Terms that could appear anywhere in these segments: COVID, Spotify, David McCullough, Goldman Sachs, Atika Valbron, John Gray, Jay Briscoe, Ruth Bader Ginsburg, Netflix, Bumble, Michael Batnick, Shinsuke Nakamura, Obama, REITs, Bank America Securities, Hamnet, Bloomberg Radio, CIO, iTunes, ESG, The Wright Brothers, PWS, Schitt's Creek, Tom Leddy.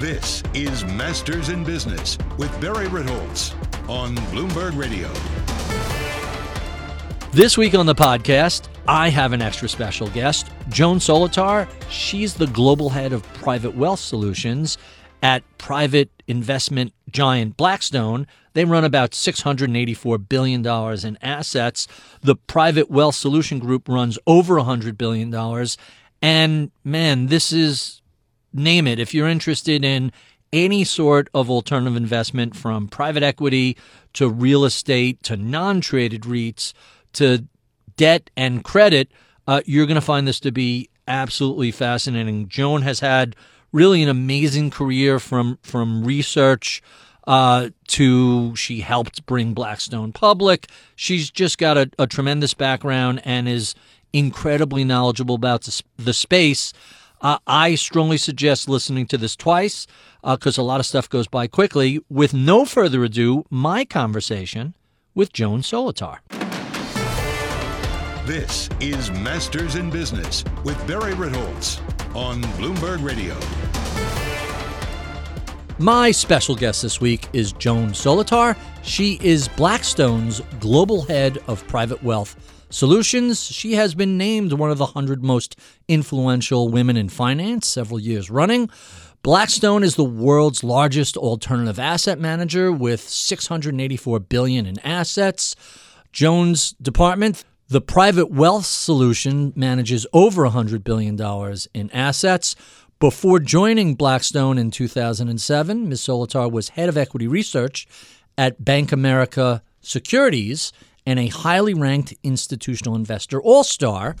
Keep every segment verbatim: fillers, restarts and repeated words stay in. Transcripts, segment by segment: This is Masters in Business with Barry Ritholtz on Bloomberg Radio. This week on the podcast, I have an extra special guest, Joan Solotar. She's the global head of private wealth solutions at private investment giant Blackstone. They run about six hundred eighty-four billion dollars in assets. The private wealth solution group runs over one hundred billion dollars. And man, this is, name it, if you're interested in any sort of alternative investment from private equity to real estate to non-traded REITs to debt and credit, uh, you're going to find this to be absolutely fascinating. Joan has had really an amazing career from, from research uh, to she helped bring Blackstone public. She's just got a, a tremendous background and is incredibly knowledgeable about the space. Uh, I strongly suggest listening to this twice because uh, a lot of stuff goes by quickly. With no further ado, my conversation with Joan Solotar. This is Masters in Business with Barry Ritholtz on Bloomberg Radio. My special guest this week is Joan Solotar. She is Blackstone's global head of private wealth solutions. She has been named one of the one hundred most influential women in finance several years running. Blackstone is the world's largest alternative asset manager with six hundred eighty-four billion dollars in assets. Joan's department, the private wealth solution, manages over one hundred billion dollars in assets. Before joining Blackstone in two thousand seven, Miz Solotar was head of equity research at Bank America Securities and a highly ranked institutional investor all-star.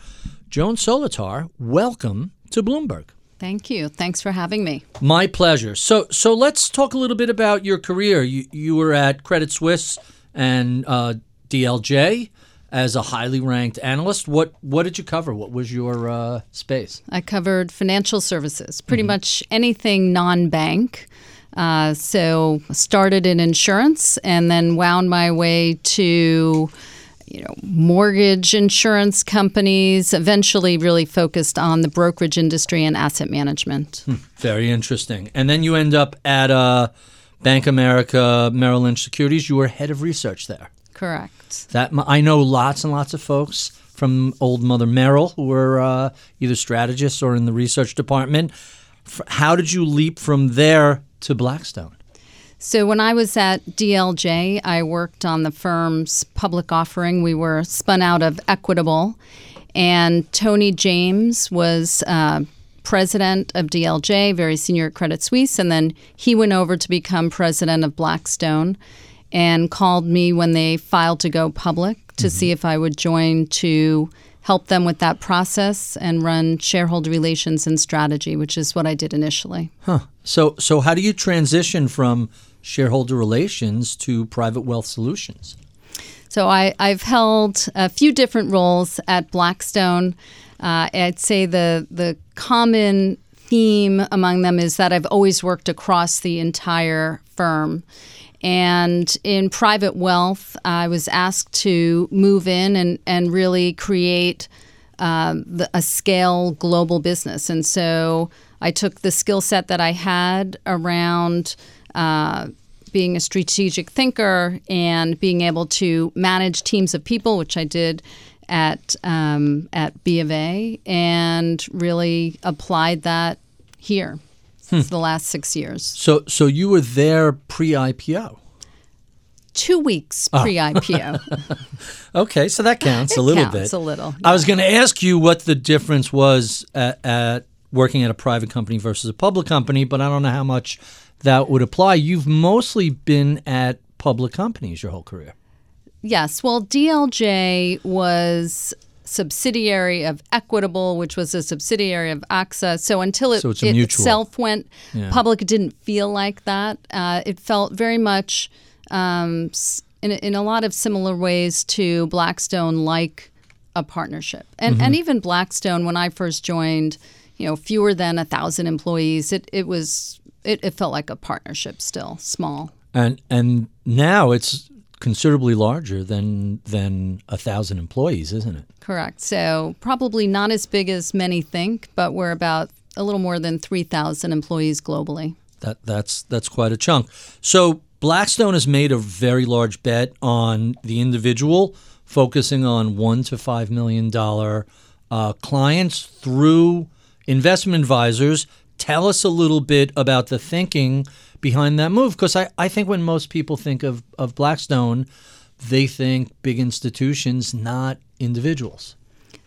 Joan Solotar, welcome to Bloomberg. Thank you. Thanks for having me. My pleasure. So so let's talk a little bit about your career. You, you were at Credit Suisse and uh, D L J as a highly ranked analyst. What what did you cover? What was your uh, space? I covered financial services, pretty mm-hmm. much anything non-bank. Uh, so started in insurance and then wound my way to, you know, mortgage insurance companies, eventually really focused on the brokerage industry and asset management. Hmm, very interesting. And then you end up at uh, Bank America, Merrill Lynch Securities. You were head of research there. Correct. That I know lots and lots of folks from old Mother Merrill who were uh, either strategists or in the research department. How did you leap from there to Blackstone? So when I was at D L J, I worked on the firm's public offering. We were spun out of Equitable, and Tony James was uh, president of D L J, very senior at Credit Suisse, and then he went over to become president of Blackstone and called me when they filed to go public to mm-hmm. see if I would join to help them with that process and run shareholder relations and strategy, which is what I did initially. Huh. So so how do you transition from shareholder relations to private wealth solutions? So I, I've held a few different roles at Blackstone. Uh, I'd say the the common theme among them is that I've always worked across the entire firm. And in private wealth, I was asked to move in and, and really create uh, the, a scale global business. And so I took the skill set that I had around uh, being a strategic thinker and being able to manage teams of people, which I did at um, at B of A, and really applied that here. Since the last six years. So so you were there pre-I P O? Two weeks oh. pre-I P O. Okay, so that counts a little counts bit. a little. Yeah. I was going to ask you what the difference was at, at working at a private company versus a public company, but I don't know how much that would apply. You've mostly been at public companies your whole career. Yes. Well, D L J was subsidiary of Equitable, which was a subsidiary of A X A. So until it, so it itself went yeah. public, it didn't feel like that. Uh, it felt very much um, in, in a lot of similar ways to Blackstone, like a partnership. And mm-hmm. and even Blackstone, when I first joined, you know, fewer than a thousand employees, it, it was it, it felt like a partnership still, small. And and now it's considerably larger than than a thousand employees, isn't it? Correct. So probably not as big as many think, but we're about a little more than three thousand employees globally. that that's that's quite a chunk. So Blackstone has made a very large bet on the individual, focusing on one to five million dollar uh, clients through investment advisors. Tell us a little bit about the thinking behind that move, because I, I think when most people think of, of Blackstone, they think big institutions, not individuals.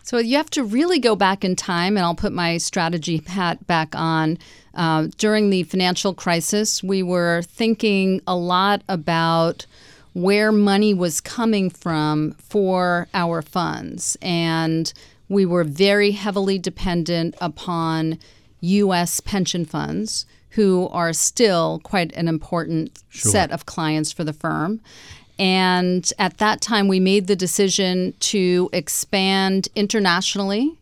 So you have to really go back in time, and I'll put my strategy hat back on. Uh, during the financial crisis, we were thinking a lot about where money was coming from for our funds. And we were very heavily dependent upon U S pension funds, who are still quite an important sure. set of clients for the firm. And at that time, we made the decision to expand internationally,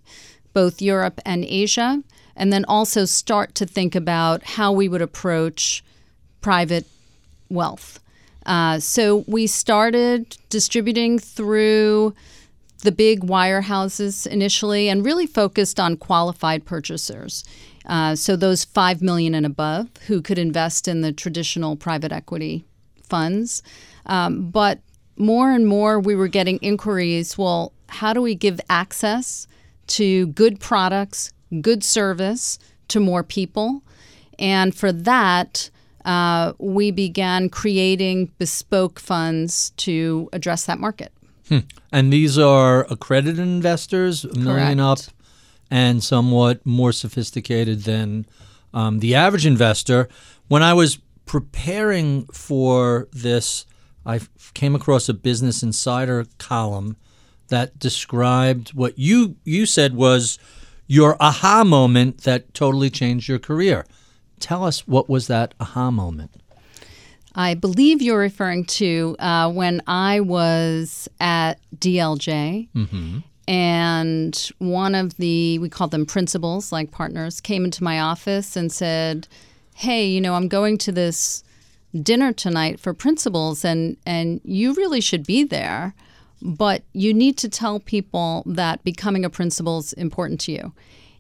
both Europe and Asia, and then also start to think about how we would approach private wealth. Uh, so we started distributing through the big wirehouses initially and really focused on qualified purchasers. Uh, so those five million dollars and above who could invest in the traditional private equity funds. Um, but more and more we were getting inquiries, well, how do we give access to good products, good service to more people? And for that, uh, we began creating bespoke funds to address that market. Hmm. And these are accredited investors, a million up, and somewhat more sophisticated than um, the average investor. When I was preparing for this, I came across a Business Insider column that described what you, you said was your aha moment that totally changed your career. Tell us, what was that aha moment? I believe you're referring to uh, when I was at D L J, mm-hmm. and one of the, we call them principals, like partners, came into my office and said, hey, you know, I'm going to this dinner tonight for principals, and, and you really should be there, but you need to tell people that becoming a principal is important to you.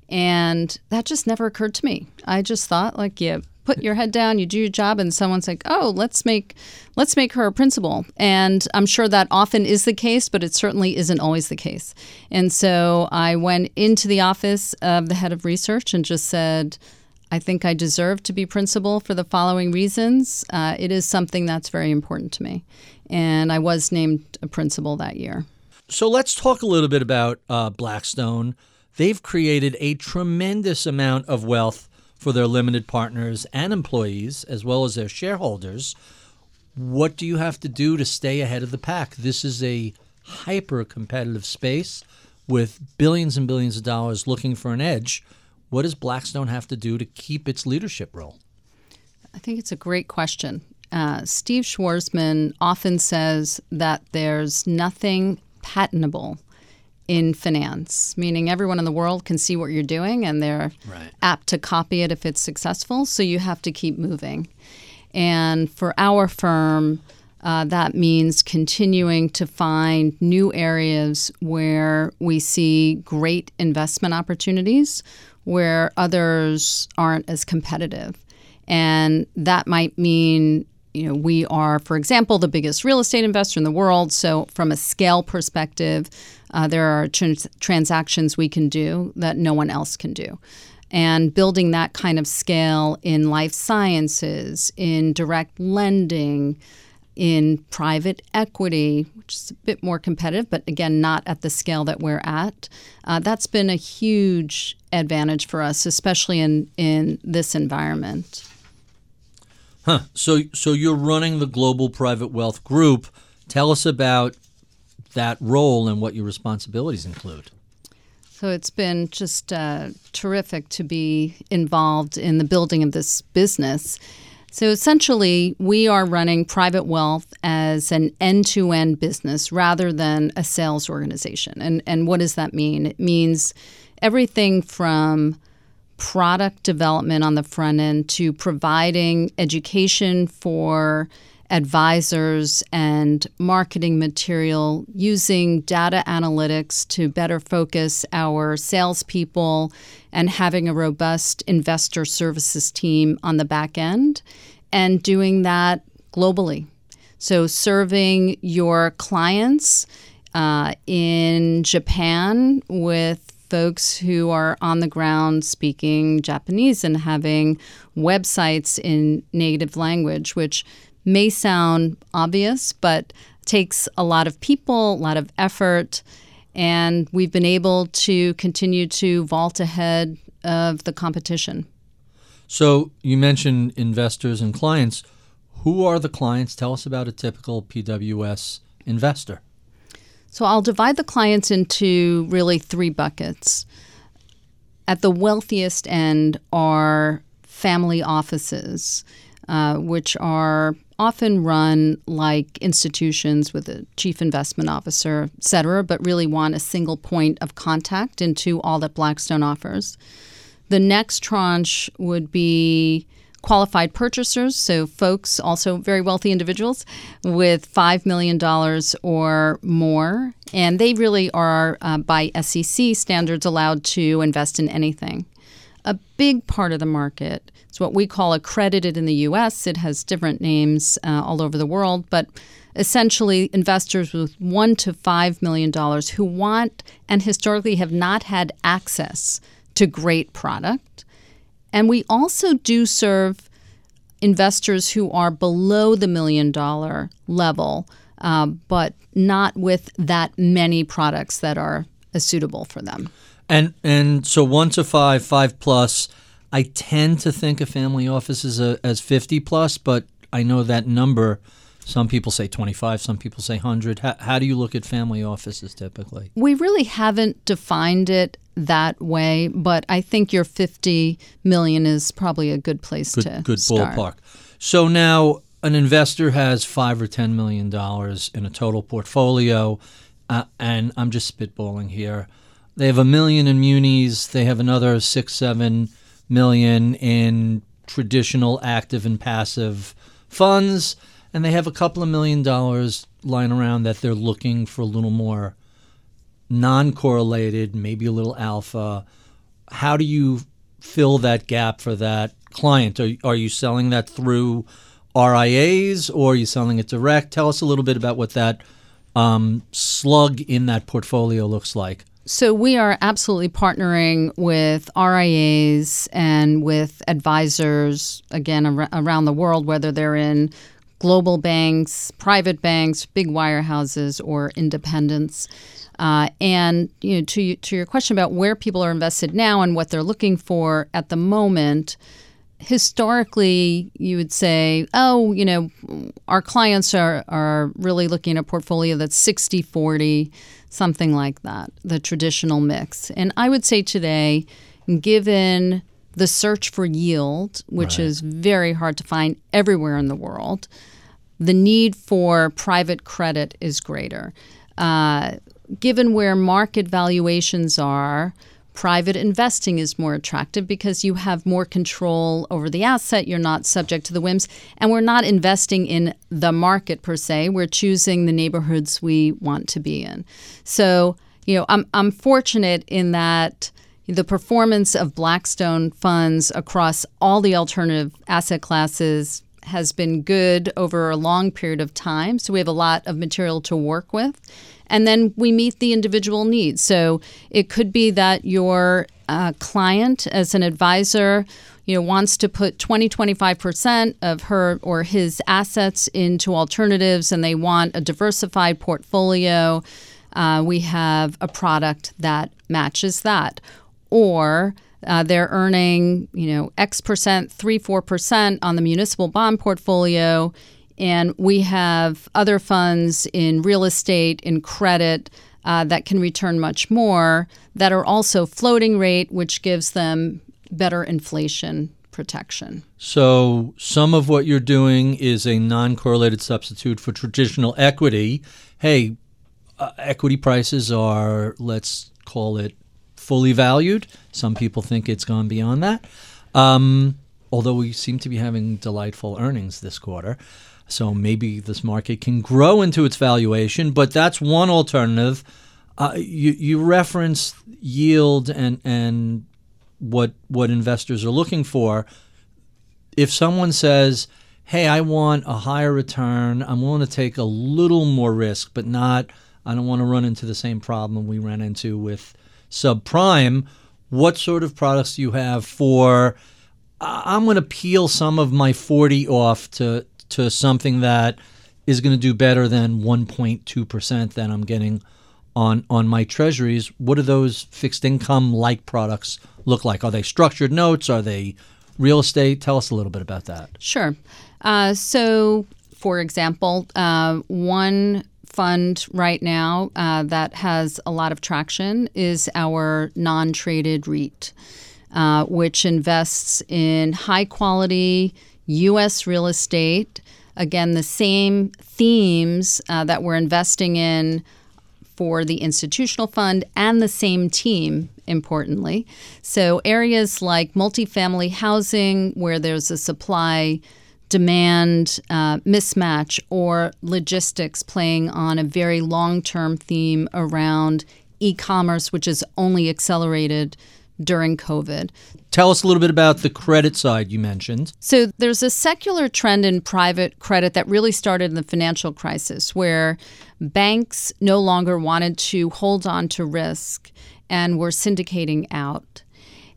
And that just never occurred to me. I just thought, like, yeah. put your head down, you do your job, and someone's like, oh, let's make let's make her a principal. And I'm sure that often is the case, but it certainly isn't always the case. And so I went into the office of the head of research and just said, I think I deserve to be principal for the following reasons. Uh, it is something that's very important to me. And I was named a principal that year. So let's talk a little bit about uh, Blackstone. They've created a tremendous amount of wealth for their limited partners and employees, as well as their shareholders. What do you have to do to stay ahead of the pack? This is a hyper-competitive space with billions and billions of dollars looking for an edge. What does Blackstone have to do to keep its leadership role? I think it's a great question. Uh, Steve Schwarzman often says that there's nothing patentable in finance, meaning everyone in the world can see what you're doing and they're right. apt to copy it if it's successful. So you have to keep moving. And for our firm, uh, that means continuing to find new areas where we see great investment opportunities, where others aren't as competitive. And that might mean, you know, we are, for example, the biggest real estate investor in the world. So from a scale perspective, uh, there are trans- transactions we can do that no one else can do. And building that kind of scale in life sciences, in direct lending, in private equity, which is a bit more competitive, but again, not at the scale that we're at. Uh, that's been a huge advantage for us, especially in, in this environment. Huh. So so you're running the Global Private Wealth Group. Tell us about that role and what your responsibilities include. So it's been just uh, terrific to be involved in the building of this business. So essentially, we are running private wealth as an end-to-end business rather than a sales organization. And, and what does that mean? It means everything from product development on the front end to providing education for advisors and marketing material, using data analytics to better focus our salespeople, and having a robust investor services team on the back end, and doing that globally. So serving your clients uh, in Japan with folks who are on the ground speaking Japanese and having websites in native language, which may sound obvious, but takes a lot of people, a lot of effort. And we've been able to continue to vault ahead of the competition. So you mentioned investors and clients. Who are the clients? Tell us about a typical P W S investor. So I'll divide the clients into really three buckets. At the wealthiest end are family offices, uh, which are often run like institutions with a chief investment officer, et cetera, but really want a single point of contact into all that Blackstone offers. The next tranche would be qualified purchasers, so folks, also very wealthy individuals, with five million dollars or more. And they really are, uh, by S E C standards, allowed to invest in anything. A big part of the market is what we call accredited in the U S. It has different names uh, all over the world, but essentially investors with one to five million dollars who want and historically have not had access to great product. And we also do serve investors who are below the million-dollar level, uh, but not with that many products that are uh, suitable for them. And and so one to five, five plus, I tend to think of family offices as, as fifty plus, but I know that number, some people say twenty-five, some people say one hundred. How, how do you look at family offices typically? We really haven't defined it that way, but I think your fifty million is probably a good place good, to good start. Good ballpark. So now an investor has five or ten million dollars in a total portfolio, uh, and I'm just spitballing here. They have a million in munis. They have another six, seven million in traditional active and passive funds, and they have a couple of million dollars lying around that they're looking for a little more non-correlated, maybe a little alpha. How do you fill that gap for that client? Are, are you selling that through R I As, or are you selling it direct? Tell us a little bit about what that um, slug in that portfolio looks like. So we are absolutely partnering with R I As and with advisors, again, ar- around the world, whether they're in global banks, private banks, big wirehouses, or independents. Uh, and you know, to to your question about where people are invested now and what they're looking for at the moment, historically you would say, oh, you know, our clients are, are really looking at a portfolio that's sixty forty, something like that, the traditional mix. And I would say today, given the search for yield, which right. is very hard to find everywhere in the world, the need for private credit is greater. Uh, Given where market valuations are, private investing is more attractive because you have more control over the asset. You're not subject to the whims. And we're not investing in the market per se. We're choosing the neighborhoods we want to be in. So, you know, I'm, I'm fortunate in that the performance of Blackstone funds across all the alternative asset classes has been good over a long period of time. So we have a lot of material to work with. And then we meet the individual needs. So it could be that your uh, client, as an advisor, you know, wants to put twenty, twenty-five percent of her or his assets into alternatives, and they want a diversified portfolio. Uh, we have a product that matches that. Or uh, they're earning, you know, X percent, three, four percent on the municipal bond portfolio. And we have other funds in real estate, in credit, uh, that can return much more, that are also floating rate, which gives them better inflation protection. So some of what you're doing is a non-correlated substitute for traditional equity. Hey, uh, equity prices are, let's call it, fully valued. Some people think it's gone beyond that, um, although we seem to be having delightful earnings this quarter. So maybe this market can grow into its valuation, but that's one alternative. Uh, you you referenced yield and and what what investors are looking for. If someone says, hey, I want a higher return, I'm willing to take a little more risk, but not, I don't want to run into the same problem we ran into with subprime, what sort of products do you have for, I'm going to peel some of my forty off to to something that is going to do better than one point two percent that I'm getting on on my treasuries? What do those fixed income-like products look like? Are they structured notes? Are they real estate? Tell us a little bit about that. Sure. Uh, so, for example, uh, one fund right now uh, that has a lot of traction is our non-traded REIT, uh, which invests in high-quality U S real estate. Again, the same themes uh, that we're investing in for the institutional fund, and the same team, importantly. So areas like multifamily housing, where there's a supply demand uh, mismatch, or logistics playing on a very long-term theme around e-commerce, which is only accelerated during COVID. Tell us a little bit about the credit side you mentioned. So there's a secular trend in private credit that really started in the financial crisis, where banks no longer wanted to hold on to risk and were syndicating out.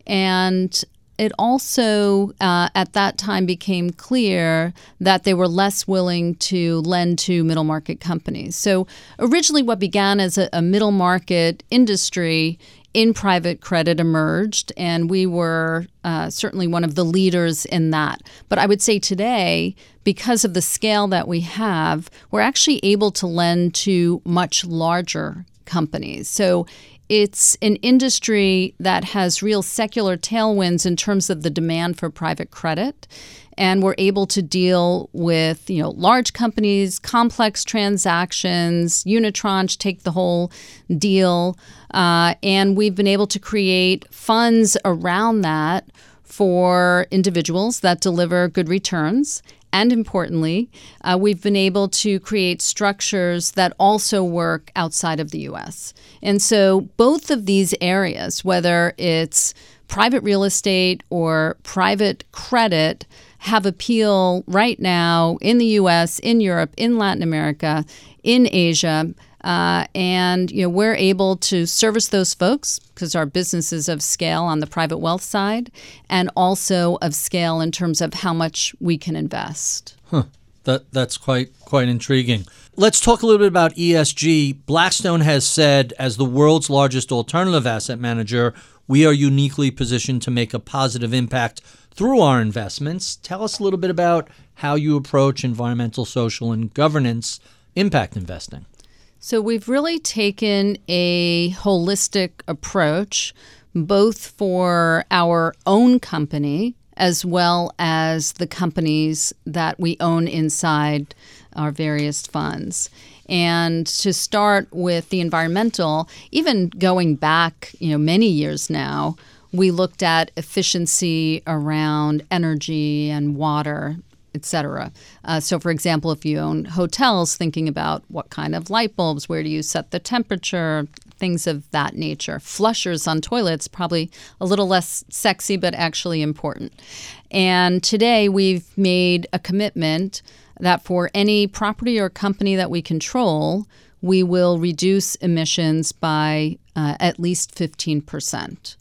And it also, uh, at that time, became clear that they were less willing to lend to middle market companies. So originally what began as a, a middle market industry in private credit emerged, and we were uh, certainly one of the leaders in that. But I would say today, because of the scale that we have, we're actually able to lend to much larger companies. So it's an industry that has real secular tailwinds in terms of the demand for private credit. And we're able to deal with, you know, large companies, complex transactions, unitranche, take the whole deal. Uh, and we've been able to create funds around that for individuals that deliver good returns. And importantly, uh, we've been able to create structures that also work outside of the U S. And so both of these areas, whether it's private real estate or private credit, have appeal right now in the U S, in Europe, in Latin America, in Asia. Uh, and you know, we're able to service those folks because our business is of scale on the private wealth side, and also of scale in terms of how much we can invest. Huh. That that's quite quite intriguing. Let's talk a little bit about E S G. Blackstone has said, as the world's largest alternative asset manager, we are uniquely positioned to make a positive impact through our investments. Tell us a little bit about how you approach environmental, social, and governance impact investing. So we've really taken a holistic approach, both for our own company as well as the companies that we own inside our various funds. And to start with the environmental, even going back, you know, many years now, we looked at efficiency around energy and water, et cetera. Uh, so, for example, if you own hotels, thinking about what kind of light bulbs, where do you set the temperature, things of that nature. Flushers on toilets, probably a little less sexy, but actually important. And today we've made a commitment that for any property or company that we control, we will reduce emissions by uh, at least fifteen percent.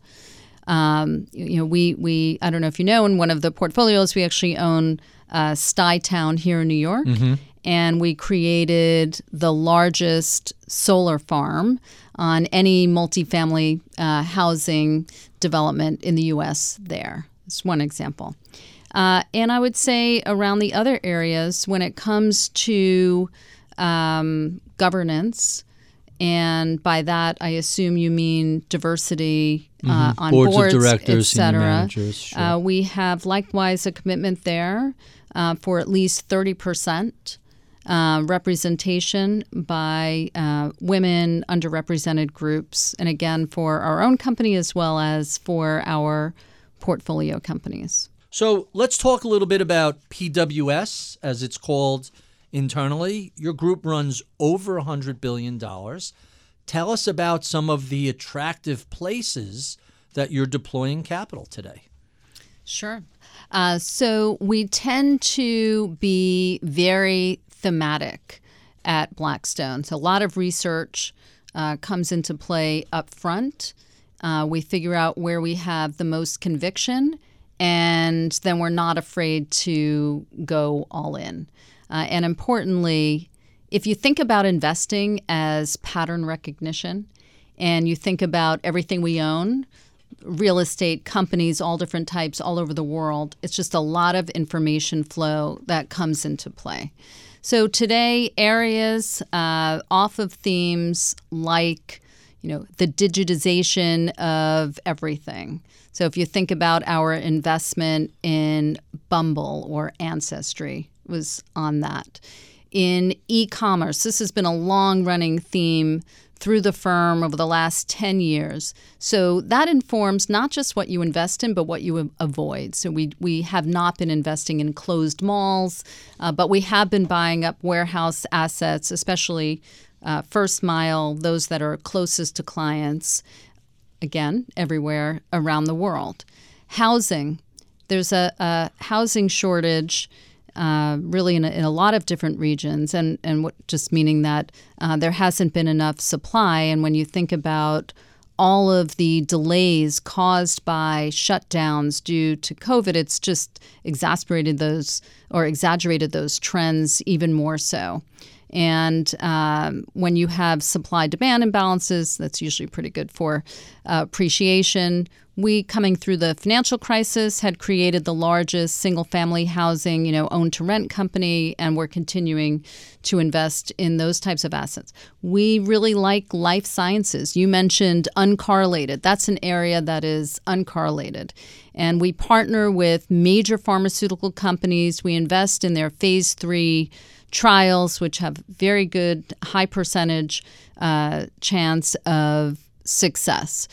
Um, you know, we, we, I don't know if you know, in one of the portfolios, we actually own uh, Stuyvesant Town here in New York, mm-hmm. and we created the largest solar farm on any multifamily uh, housing development in the U S there. That's one example. Uh, and I would say around the other areas, when it comes to um, governance, and by that, I assume you mean diversity uh, mm-hmm. on boards, boards of directors, et cetera. Senior managers, sure. uh, we have likewise a commitment there uh, for at least thirty percent uh, representation by uh, women, underrepresented groups, and again, for our own company as well as for our portfolio companies. So let's talk a little bit about P W S, as it's called. internally. Your group runs over one hundred billion dollars. Tell us about some of the attractive places that you're deploying capital today. Sure. Uh, so we tend to be very thematic at Blackstone. So a lot of research uh, comes into play up front. Uh, we figure out where we have the most conviction, and then we're not afraid to go all in. Uh, and importantly, if you think about investing as pattern recognition, and you think about everything we own, real estate, companies, all different types, all over the world, it's just a lot of information flow that comes into play. So today, areas uh, off of themes like, you know, the digitization of everything. So if you think about our investment in Bumble or Ancestry, it was on that. In e-commerce, this has been a long-running theme through the firm over the last ten years. So that informs not just what you invest in, but what you avoid. So we we have not been investing in closed malls, uh, but we have been buying up warehouse assets, especially uh, first mile, those that are closest to clients, again, everywhere around the world. Housing, there's a, a housing shortage Uh, really in a, in a lot of different regions, and, and what, just meaning that uh, there hasn't been enough supply. And when you think about all of the delays caused by shutdowns due to COVID, it's just exacerbated those or exaggerated those trends even more so. And um, when you have supply-demand imbalances, that's usually pretty good for uh, appreciation. We, coming through the financial crisis, had created the largest single-family housing, you know, own-to-rent company, and we're continuing to invest in those types of assets. We really like life sciences. You mentioned uncorrelated. That's an area that is uncorrelated. And we partner with major pharmaceutical companies. We invest in their phase three trials, which have very good high percentage uh, chance of success.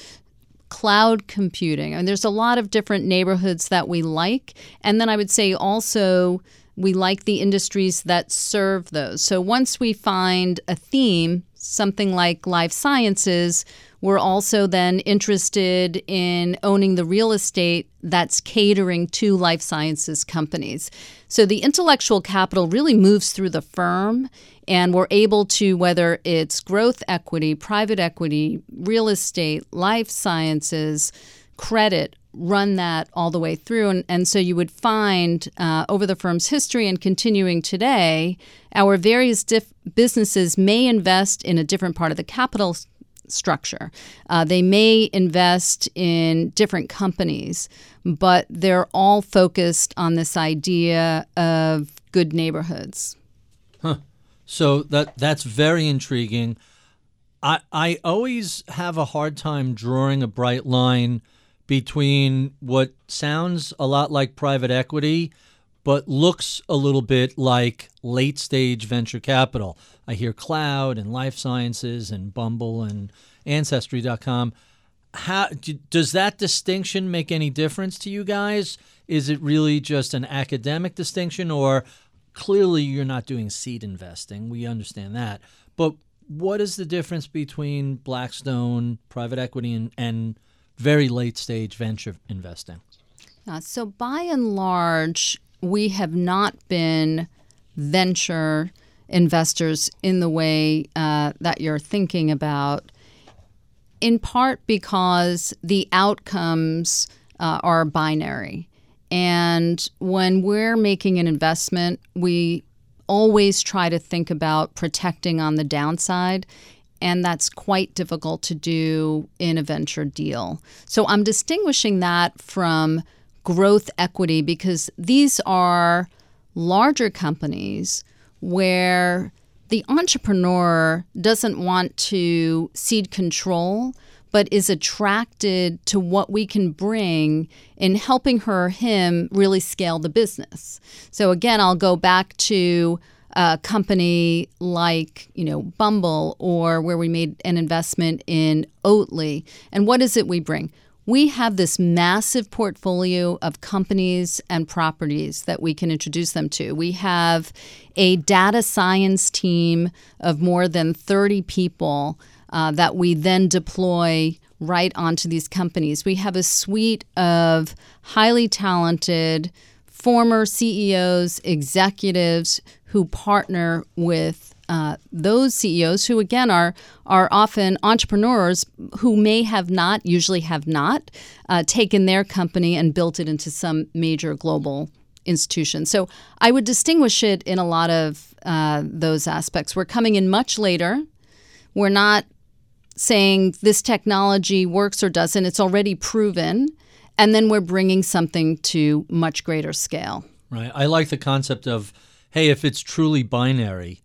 Cloud computing. I mean, there's a lot of different neighborhoods that we like. And then I would say also we like the industries that serve those. So once we find a theme, something like life sciences, we're also then interested in owning the real estate that's catering to life sciences companies. So the intellectual capital really moves through the firm, and we're able to, whether it's growth equity, private equity, real estate, life sciences, credit, run that all the way through. And, and so you would find uh, over the firm's history and continuing today, our various diff- businesses may invest in a different part of the capital structure. Uh, they may invest in different companies, but they're all focused on this idea of good neighborhoods. Huh. So that that's very intriguing. I I always have a hard time drawing a bright line between what sounds a lot like private equity, but looks a little bit like late stage venture capital. I hear cloud and life sciences and Bumble and Ancestry dot com. How does that distinction make any difference to you guys? Is it really just an academic distinction, or clearly you're not doing seed investing? We understand that. But what is the difference between Blackstone, private equity, and, and very late stage venture investing? Uh, so by and large, we have not been venture investors in the way uh, that you're thinking about, in part because the outcomes uh, are binary. And when we're making an investment, we always try to think about protecting on the downside, and that's quite difficult to do in a venture deal. So I'm distinguishing that from growth equity, because these are larger companies where the entrepreneur doesn't want to cede control, but is attracted to what we can bring in helping her or him really scale the business. So again, I'll go back to a company like, you know, Bumble, or where we made an investment in Oatly. And what is it we bring? we have this massive portfolio of companies and properties that we can introduce them to. We have a data science team of more than thirty people uh, that we then deploy right onto these companies. We have a suite of highly talented former C E Os, executives who partner with Uh, those C E Os who, again, are are often entrepreneurs who may have not, usually have not, uh, taken their company and built it into some major global institution. So I would distinguish it in a lot of uh, those aspects. We're coming in much later. We're not saying this technology works or doesn't. It's already proven. And then we're bringing something to much greater scale. Right. I like the concept of, hey, if it's truly binary,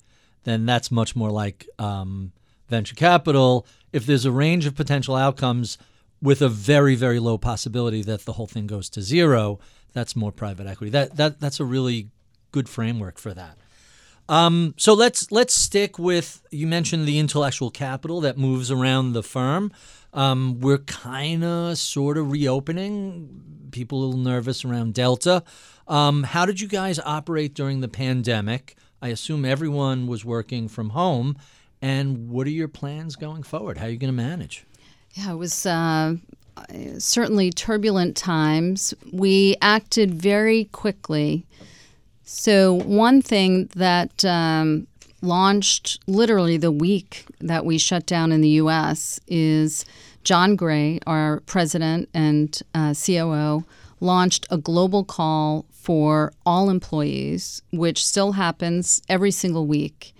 then that's much more like um, venture capital. If there's a range of potential outcomes with a very, very low possibility that the whole thing goes to zero, that's more private equity. That that that's a really good framework for that. Um, so let's let's stick with, you mentioned the intellectual capital that moves around the firm. Um, we're kind of sort of reopening. People a little nervous around Delta. Um, how did you guys operate during the pandemic? I assume everyone was working from home. And what are your plans going forward? How are you going to manage? Yeah, it was uh, certainly turbulent times. We acted very quickly. So one thing that um, launched literally the week that we shut down in the U S is John Gray, our president and uh, C O O, launched a global call for all employees, which still happens every single week.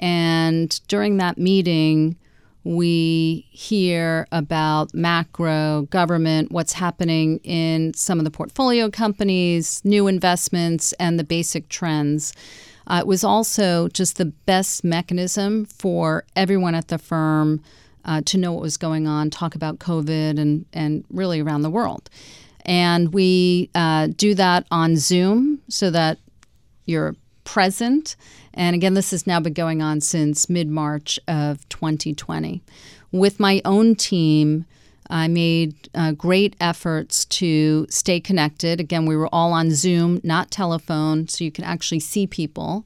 And during that meeting, we hear about macro, government, what's happening in some of the portfolio companies, new investments, and the basic trends. Uh, it was also just the best mechanism for everyone at the firm uh, to know what was going on, talk about COVID, and, and really around the world. And we uh, do that on Zoom so that you're present. And again, this has now been going on since mid-March of twenty twenty. With my own team, I made uh, great efforts to stay connected. Again, we were all on Zoom, not telephone, so you can actually see people.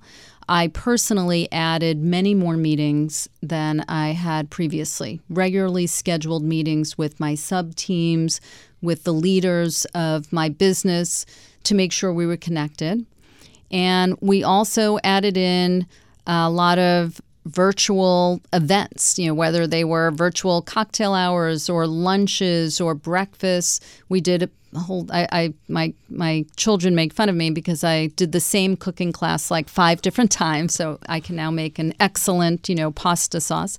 I personally added many more meetings than I had previously, regularly scheduled meetings with my sub-teams, with the leaders of my business to make sure we were connected. And we also added in a lot of virtual events, you know, whether they were virtual cocktail hours or lunches or breakfasts. We did a whole, I, I my my children make fun of me because I did the same cooking class like five different times, so I can now make an excellent, you know, pasta sauce.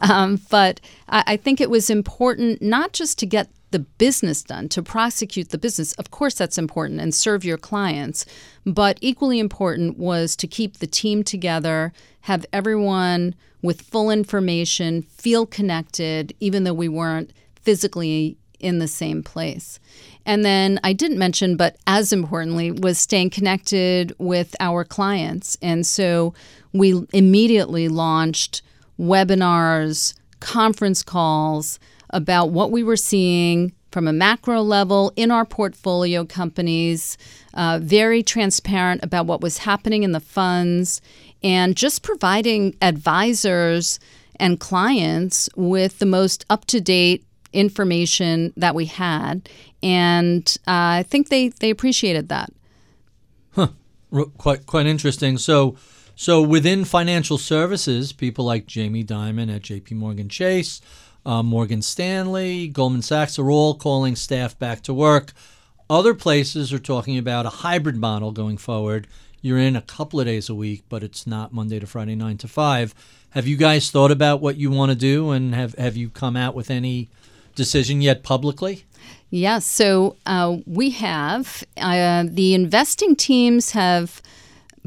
Um, but I, I think it was important not just to get the business done, to prosecute the business. Of course, that's important, and serve your clients. But equally important was to keep the team together, have everyone with full information, feel connected, even though we weren't physically in the same place. And then I didn't mention, but as importantly, was staying connected with our clients. And so we immediately launched webinars, conference calls, about what we were seeing from a macro level in our portfolio companies, uh, very transparent about what was happening in the funds, and just providing advisors and clients with the most up-to-date information that we had. And uh, I think they, they appreciated that. Huh. Quite, quite interesting. So, so within financial services, people like Jamie Dimon at J P Morgan Chase, Uh, Morgan Stanley, Goldman Sachs are all calling staff back to work. Other places are talking about a hybrid model going forward. You're in a couple of days a week, but it's not Monday to Friday, nine to five. Have you guys thought about what you want to do, and have, have you come out with any decision yet publicly? Yes. So uh, we have. Uh, the investing teams have,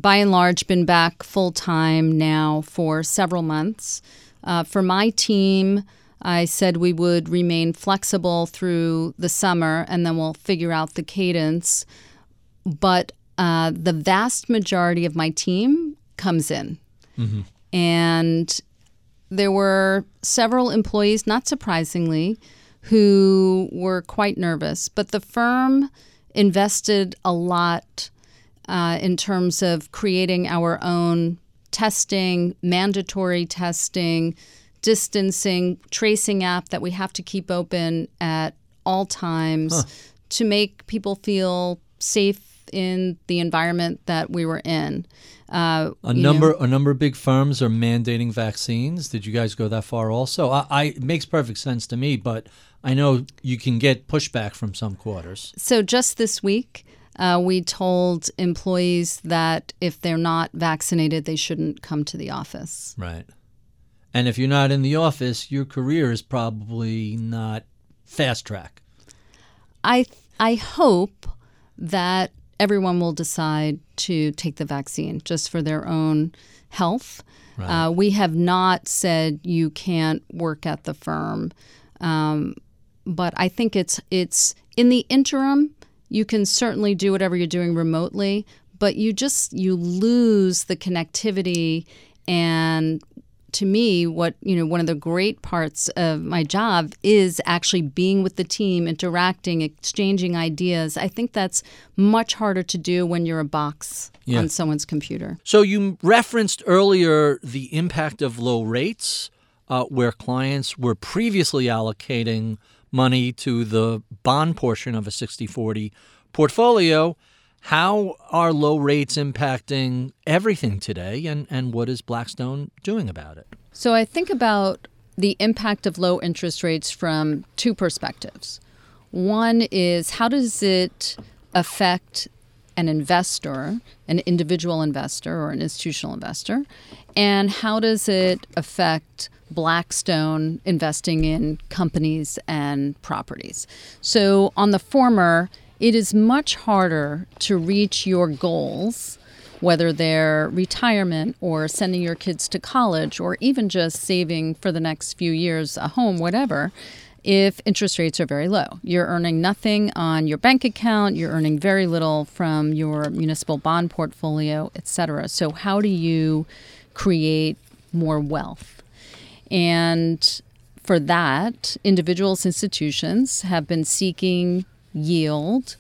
by and large, been back full-time now for several months. Uh, for my team, I said we would remain flexible through the summer, and then we'll figure out the cadence. But uh, the vast majority of my team comes in. Mm-hmm. And there were several employees, not surprisingly, who were quite nervous. But the firm invested a lot uh, in terms of creating our own testing, mandatory testing, distancing, tracing app that we have to keep open at all times huh. to make people feel safe in the environment that we were in. Uh, a number know. a number of big firms are mandating vaccines. Did you guys go that far also? I, I it makes perfect sense to me, but I know you can get pushback from some quarters. So just this week, uh, we told employees that if they're not vaccinated, they shouldn't come to the office. Right. And if you're not in the office, your career is probably not fast track. I I hope that everyone will decide to take the vaccine just for their own health. Right. Uh, we have not said you can't work at the firm. Um, but I think it's it's in the interim, you can certainly do whatever you're doing remotely, but you just you lose the connectivity. And to me, what you know, one of the great parts of my job is actually being with the team, interacting, exchanging ideas. I think that's much harder to do when you're a box yeah. on someone's computer. So you referenced earlier the impact of low rates, uh, where clients were previously allocating money to the bond portion of a sixty forty portfolio. How are low rates impacting everything today, and, and what is Blackstone doing about it? So I think about the impact of low interest rates from two perspectives. One is, how does it affect an investor, an individual investor or an institutional investor, and how does it affect Blackstone investing in companies and properties? So on the former, it is much harder to reach your goals, whether they're retirement or sending your kids to college or even just saving for the next few years a home, whatever, if interest rates are very low. You're earning nothing on your bank account. You're earning very little from your municipal bond portfolio, et cetera. So how do you create more wealth? And for that, individuals, institutions have been seeking yield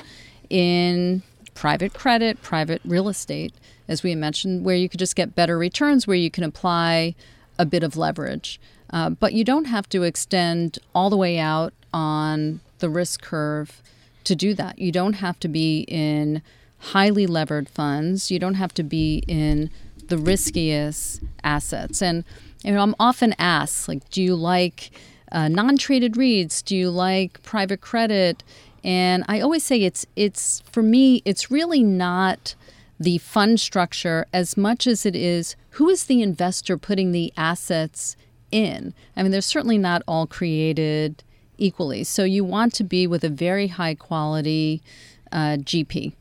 in private credit, private real estate, as we mentioned, where you could just get better returns, where you can apply a bit of leverage. Uh, but you don't have to extend all the way out on the risk curve to do that. You don't have to be in highly levered funds. You don't have to be in the riskiest assets. And you know, I'm often asked, like, do you like uh, non-traded REITs? Do you like private credit? And I always say it's, it's for me, it's really not the fund structure as much as it is who is the investor putting the assets in. I mean, they're certainly not all created equally. So you want to be with a very high quality uh, G P,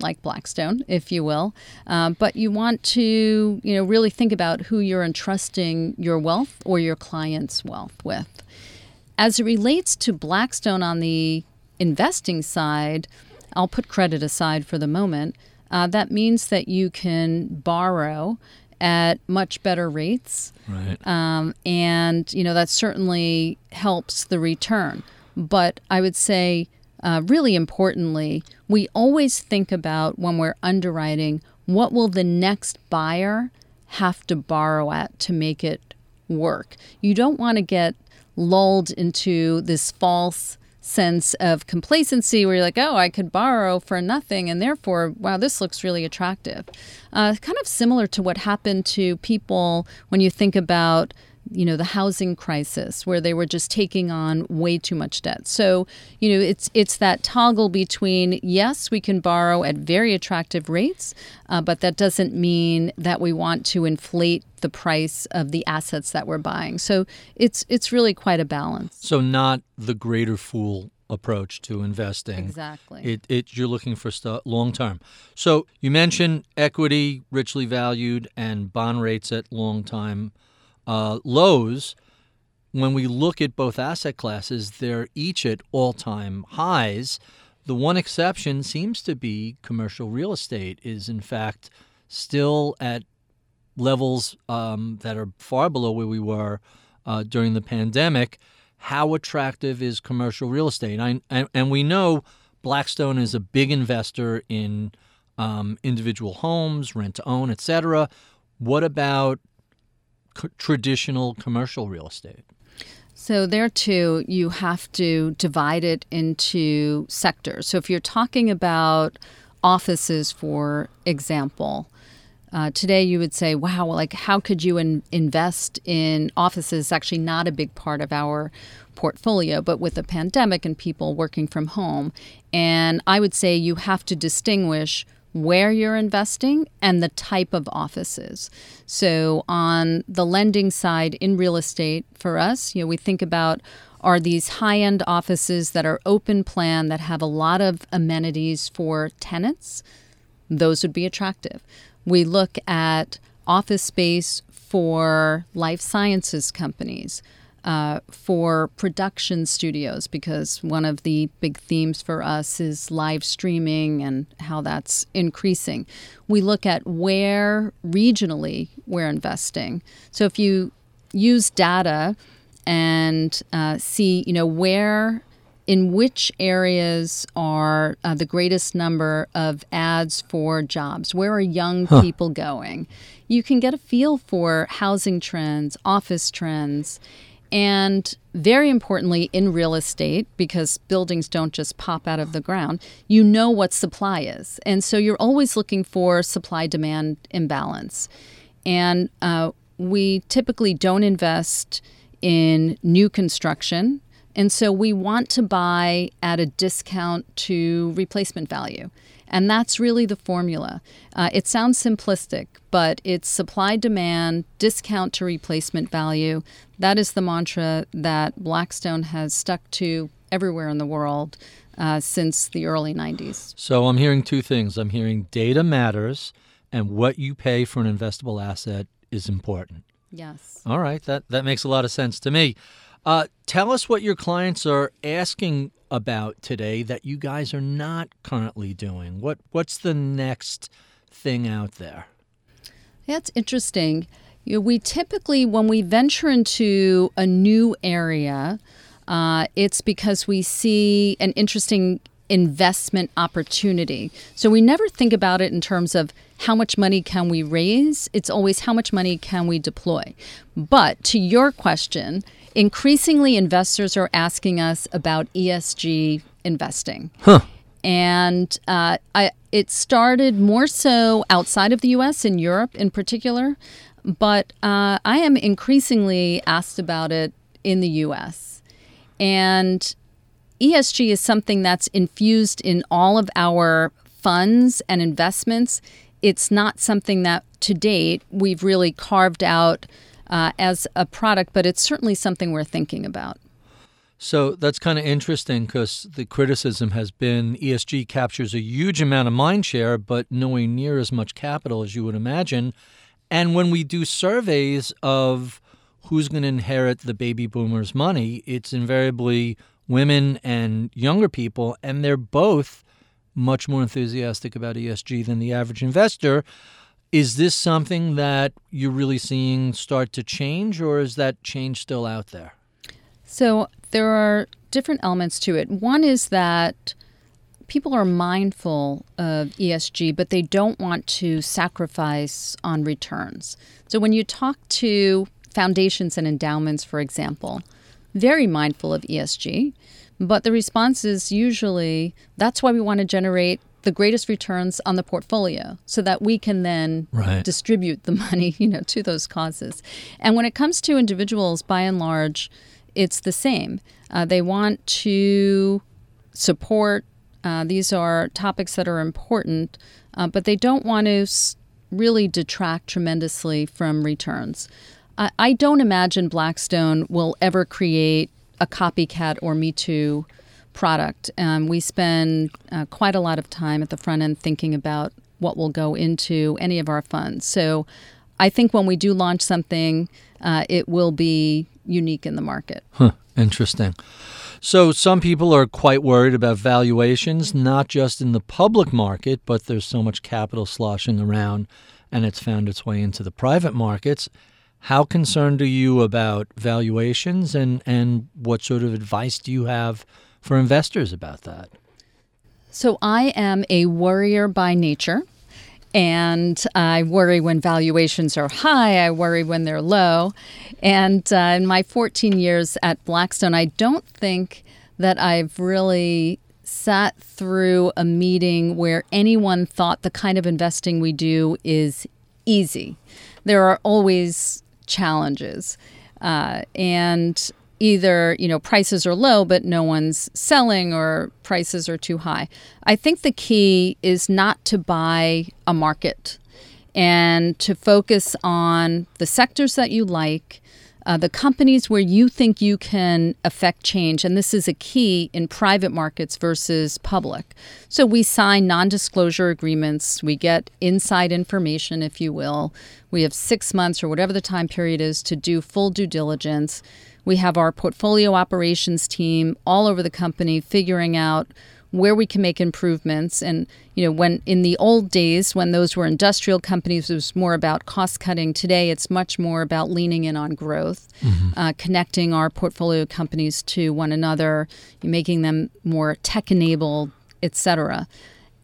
like Blackstone, if you will. Um, but you want to, you know, really think about who you're entrusting your wealth or your client's wealth with. As it relates to Blackstone on the investing side, I'll put credit aside for the moment, uh, that means that you can borrow at much better rates. Right. Um, and, you know, that certainly helps the return. But I would say, uh, really importantly, we always think about when we're underwriting, what will the next buyer have to borrow at to make it work? You don't want to get lulled into this false sense of complacency where you're like, oh, I could borrow for nothing, and therefore, wow, this looks really attractive. Uh, kind of similar to what happened to people when you think about, you know, the housing crisis, where they were just taking on way too much debt. So, you know, it's it's that toggle between, yes, we can borrow at very attractive rates, uh, but that doesn't mean that we want to inflate the price of the assets that we're buying. So it's it's really quite a balance. So not the greater fool approach to investing. Exactly. It it you're looking for st- long term. So you mentioned equity richly valued and bond rates at long time uh, lows. When we look at both asset classes, they're each at all time highs. The one exception seems to be commercial real estate is in fact still at levels um, that are far below where we were uh, during the pandemic. how attractive is commercial real estate? And, I, and, and we know Blackstone is a big investor in um, individual homes, rent-to-own, et cetera. What about co- traditional commercial real estate? So there, too, you have to divide it into sectors. So if you're talking about offices, for example, uh, today you would say, wow, like how could you in- invest in offices? Actually, not a big part of our portfolio, but with the pandemic and people working from home. And I would say you have to distinguish where you're investing and the type of offices. So on the lending side in real estate for us, you know, we think about, are these high-end offices that are open plan that have a lot of amenities for tenants? Those would be attractive. We look at office space for life sciences companies, Uh, for production studios, because one of the big themes for us is live streaming and how that's increasing. We look at where regionally we're investing. So if you use data and uh, see, you know, where, in which areas are uh, the greatest number of ads for jobs, where are young huh. people going, you can get a feel for housing trends, office trends. And very importantly, in real estate, because buildings don't just pop out of the ground, you know what supply is. And so you're always looking for supply-demand imbalance. And uh, we typically don't invest in new construction. And so we want to buy at a discount to replacement value. And that's really the formula. Uh, it sounds simplistic, but it's supply-demand, discount to replacement value. That is the mantra that Blackstone has stuck to everywhere in the world uh, since the early nineties. So I'm hearing two things. I'm hearing data matters, and what you pay for an investable asset is important. Yes. All right. That, that makes a lot of sense to me. Uh, tell us what your clients are asking about today that you guys are not currently doing. What What's the next thing out there? That's interesting. You know, we typically, when we venture into a new area, uh, it's because we see an interesting investment opportunity. So we never think about it in terms of how much money can we raise. It's always how much money can we deploy. But to your question, increasingly, investors are asking us about E S G investing. Huh. And uh, I, it started more so outside of the U S, in Europe in particular. But uh, I am increasingly asked about it in the U S. And E S G is something that's infused in all of our funds and investments. It's not something that, to date, we've really carved out Uh, as a product, but it's certainly something we're thinking about. So that's kind of interesting, because the criticism has been E S G captures a huge amount of mind share, but nowhere near as much capital as you would imagine. And when we do surveys of who's going to inherit the baby boomers' money, it's invariably women and younger people, and they're both much more enthusiastic about E S G than the average investor. Is this something that you're really seeing start to change, or is that change still out there? So there are different elements to it. One is that people are mindful of E S G, but they don't want to sacrifice on returns. So when you talk to foundations and endowments, for example, very mindful of E S G, but the response is usually, that's why we want to generate the greatest returns on the portfolio, so that we can then right. distribute the money, you know, to those causes. And when it comes to individuals, by and large, it's the same. Uh, they want to support. Uh, these are topics that are important, uh, but they don't want to really detract tremendously from returns. I, I don't imagine Blackstone will ever create a copycat or Me Too product. Um, we spend uh, quite a lot of time at the front end thinking about what will go into any of our funds. So I think when we do launch something, uh, it will be unique in the market. Huh, interesting. So some people are quite worried about valuations, not just in the public market, but there's so much capital sloshing around, and it's found its way into the private markets. How concerned are you about valuations, and, and what sort of advice do you have for investors about that? So I am a worrier by nature, and I worry when valuations are high. I worry when they're low. And uh, in my fourteen years at Blackstone, I don't think that I've really sat through a meeting where anyone thought the kind of investing we do is easy. There are always challenges, uh, and either, you know, prices are low, but no one's selling, or prices are too high. I think the key is not to buy a market and to focus on the sectors that you like, uh, the companies where you think you can affect change. And this is a key in private markets versus public. So we sign non-disclosure agreements. We get inside information, if you will. We have six months or whatever the time period is to do full due diligence. We have our portfolio operations team all over the company figuring out where we can make improvements. And, you know, when in the old days, when those were industrial companies, it was more about cost cutting. Today, it's much more about leaning in on growth, mm-hmm. uh, connecting our portfolio companies to one another, making them more tech enabled, et cetera.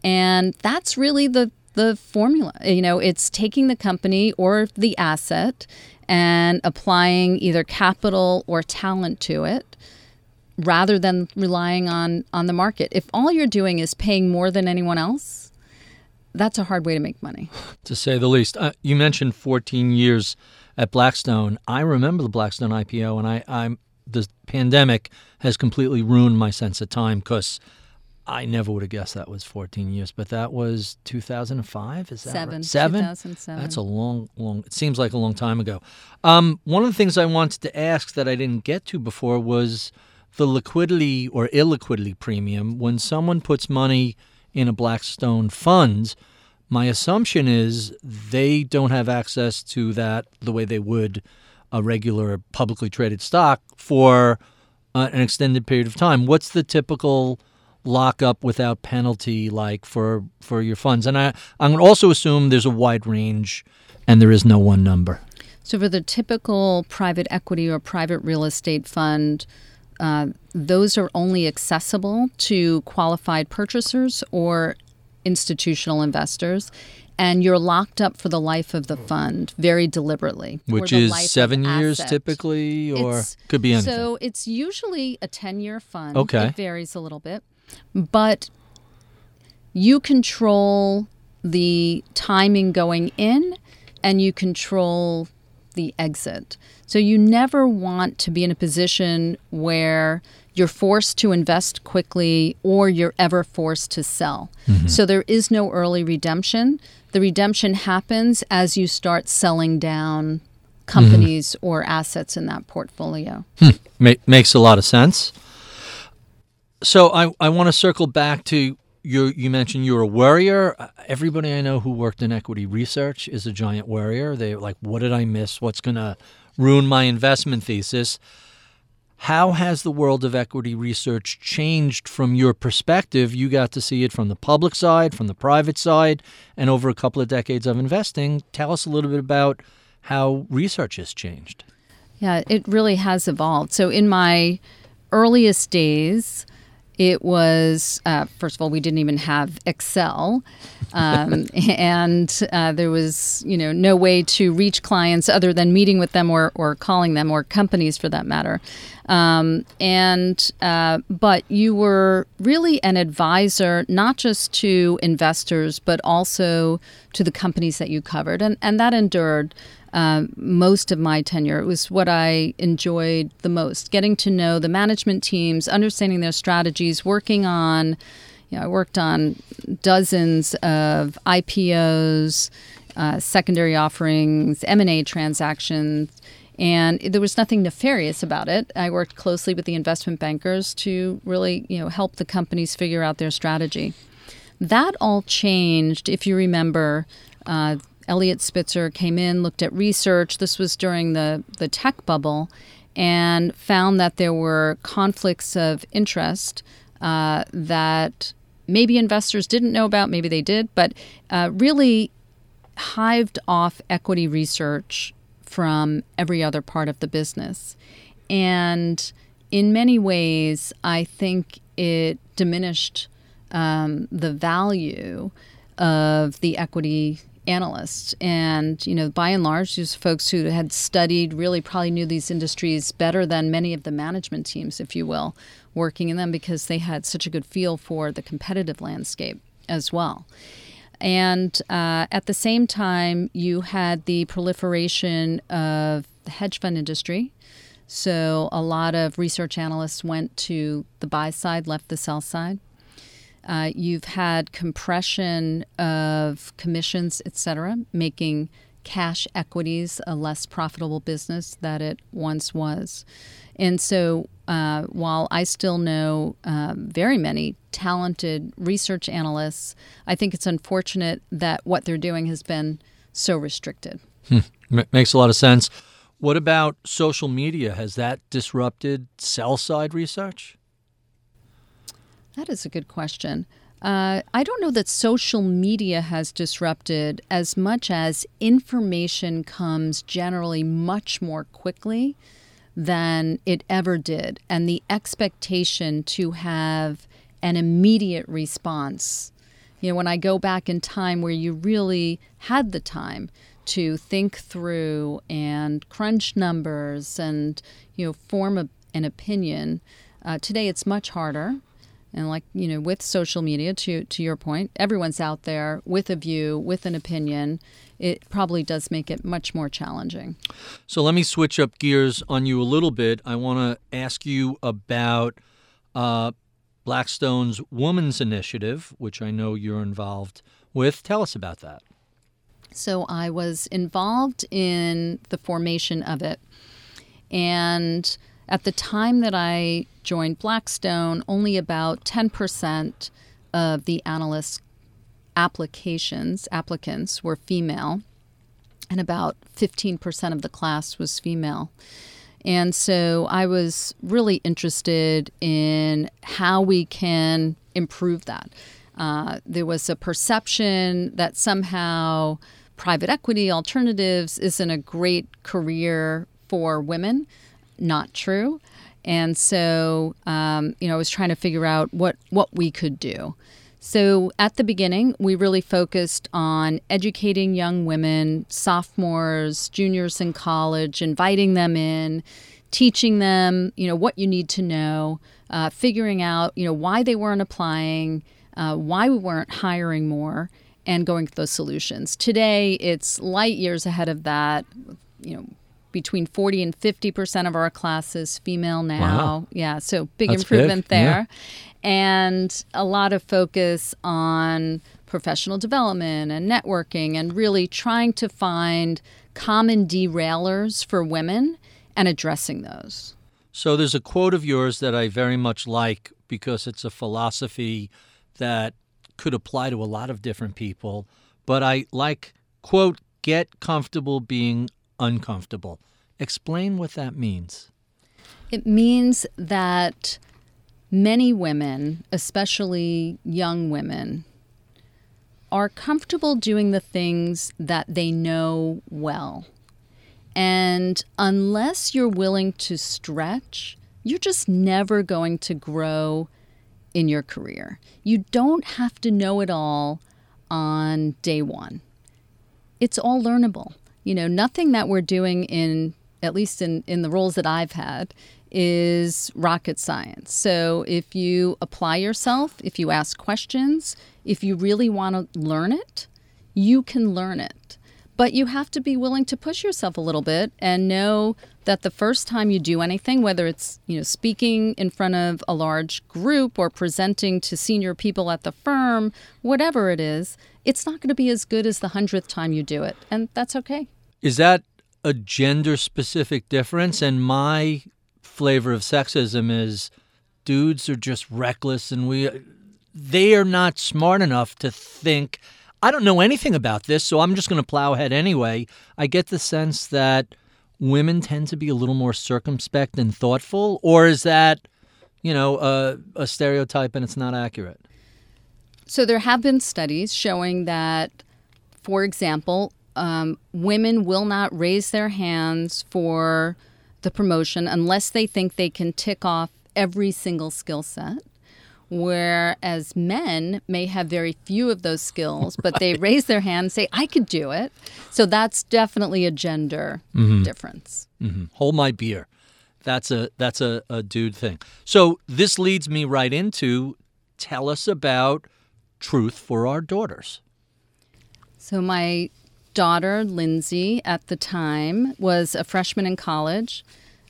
And that's really the the formula. You know, it's taking the company or the asset and applying either capital or talent to it rather than relying on, on the market. If all you're doing is paying more than anyone else, that's a hard way to make money, to say the least. Uh, you mentioned fourteen years at Blackstone. I remember the Blackstone I P O, and I, I'm the pandemic has completely ruined my sense of time, because I never would have guessed that was fourteen years, but that was two thousand five, is that Seven. Right? Seven? two thousand seven. That's a long, long, it seems like a long time ago. Um, one of the things I wanted to ask that I didn't get to before was the liquidity or illiquidity premium. When someone puts money in a Blackstone fund, my assumption is they don't have access to that the way they would a regular publicly traded stock for uh, an extended period of time. What's the typical lock up without penalty like for for your funds? And I, I'm going to also assume there's a wide range and there is no one number. So for the typical private equity or private real estate fund, uh, those are only accessible to qualified purchasers or institutional investors. And you're locked up for the life of the fund very deliberately. Which is seven years typically, or it's, could be anything. So it's usually a ten-year fund. Okay. It varies a little bit. But you control the timing going in, and you control the exit. So you never want to be in a position where you're forced to invest quickly or you're ever forced to sell. Mm-hmm. So there is no early redemption. The redemption happens as you start selling down companies mm-hmm. or assets in that portfolio. Hmm. Ma- makes a lot of sense. So I, I want to circle back to your, you mentioned you're a worrier. Everybody I know who worked in equity research is a giant worrier. They're like, what did I miss? What's going to ruin my investment thesis? How has the world of equity research changed from your perspective? You got to see it from the public side, from the private side, and over a couple of decades of investing. Tell us a little bit about how research has changed. Yeah, it really has evolved. So in my earliest days, it was, uh, first of all, we didn't even have Excel, um, and uh, there was, you know, no way to reach clients other than meeting with them or, or calling them, or companies for that matter. Um, and uh, but you were really an advisor, not just to investors, but also to the companies that you covered. And, and that endured uh, most of my tenure. It was what I enjoyed the most, getting to know the management teams, understanding their strategies, working on, you know, I worked on dozens of I P Os, uh, secondary offerings, M and A transactions. And there was nothing nefarious about it. I worked closely with the investment bankers to really, you know, help the companies figure out their strategy. That all changed, if you remember. Uh, Elliot Spitzer came in, looked at research. This was during the, the tech bubble, and found that there were conflicts of interest uh, that maybe investors didn't know about, maybe they did, but uh, really hived off equity research from every other part of the business. And in many ways, I think it diminished um, the value of the equity analysts. And, you know, by and large, these folks who had studied really probably knew these industries better than many of the management teams, if you will, working in them because they had such a good feel for the competitive landscape as well. And uh, at the same time, you had the proliferation of the hedge fund industry. So a lot of research analysts went to the buy side, left the sell side. Uh, you've had compression of commissions, et cetera, making cash equities a less profitable business that it once was. And so uh, while I still know uh, very many talented research analysts, I think it's unfortunate that what they're doing has been so restricted. Hmm. M- makes a lot of sense. What about social media? Has that disrupted sell-side research? That is a good question. Uh, I don't know that social media has disrupted as much as information comes generally much more quickly than it ever did. And the expectation to have an immediate response. You know, when I go back in time where you really had the time to think through and crunch numbers and, you know, form a, an opinion, uh, today it's much harder. And like, you know, with social media, to to your point, everyone's out there with a view, with an opinion. It probably does make it much more challenging. So let me switch up gears on you a little bit. I want to ask you about uh, Blackstone's Women's Initiative, which I know you're involved with. Tell us about that. So I was involved in the formation of it. And at the time that I joined Blackstone, only about ten percent of the analyst applications, applicants were female, and about fifteen percent of the class was female. And so I was really interested in how we can improve that. Uh, there was a perception that somehow private equity alternatives isn't a great career for women. Not true. And so, um, you know, I was trying to figure out what, what we could do. So at the beginning, we really focused on educating young women, sophomores, juniors in college, inviting them in, teaching them, you know, what you need to know, uh, figuring out, you know, why they weren't applying, uh, why we weren't hiring more, and going with those solutions. Today, it's light years ahead of that, you know, between forty and fifty percent of our classes female now. Wow. Yeah, so big That's improvement big. there. Yeah. And a lot of focus on professional development and networking and really trying to find common derailers for women and addressing those. So there's a quote of yours that I very much like because it's a philosophy that could apply to a lot of different people. But I like, quote, get comfortable being uncomfortable. Explain what that means. It means that many women, especially young women, are comfortable doing the things that they know well. And unless you're willing to stretch, you're just never going to grow in your career. You don't have to know it all on day one. It's all learnable. You know, nothing that we're doing in, at least in, in the roles that I've had, is rocket science. So if you apply yourself, if you ask questions, if you really want to learn it, you can learn it. But you have to be willing to push yourself a little bit and know that the first time you do anything, whether it's, you know, speaking in front of a large group or presenting to senior people at the firm, whatever it is, it's not going to be as good as the hundredth time you do it. And that's okay. Is that a gender-specific difference? And my flavor of sexism is dudes are just reckless and we they are not smart enough to think, I don't know anything about this, so I'm just going to plow ahead anyway. I get the sense that women tend to be a little more circumspect and thoughtful, or is that, you know, a, a stereotype and it's not accurate? So there have been studies showing that, for example, um, women will not raise their hands for the promotion unless they think they can tick off every single skill set, whereas men may have very few of those skills, but right. they raise their hand and say, I could do it. So that's definitely a gender mm-hmm. difference. Mm-hmm. Hold my beer. That's a that's a, a dude thing. So this leads me right into, tell us about Truth for Our Daughters. So my daughter, Lindsay, at the time, was a freshman in college.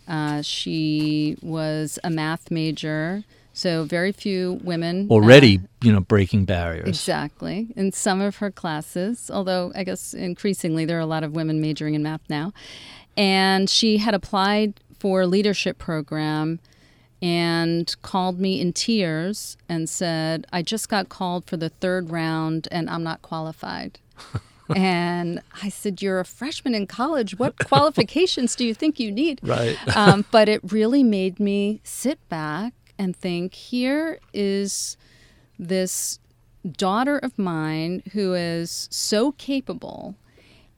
Uh, she was a math major, so very few women. Already, uh, you know, breaking barriers. Exactly. In some of her classes, although I guess increasingly there are a lot of women majoring in math now. And she had applied for a leadership program and called me in tears and said, I just got called for the third round and I'm not qualified. And I said, you're a freshman in college. What qualifications do you think you need? Right. um, but it really made me sit back and think, here is this daughter of mine who is so capable,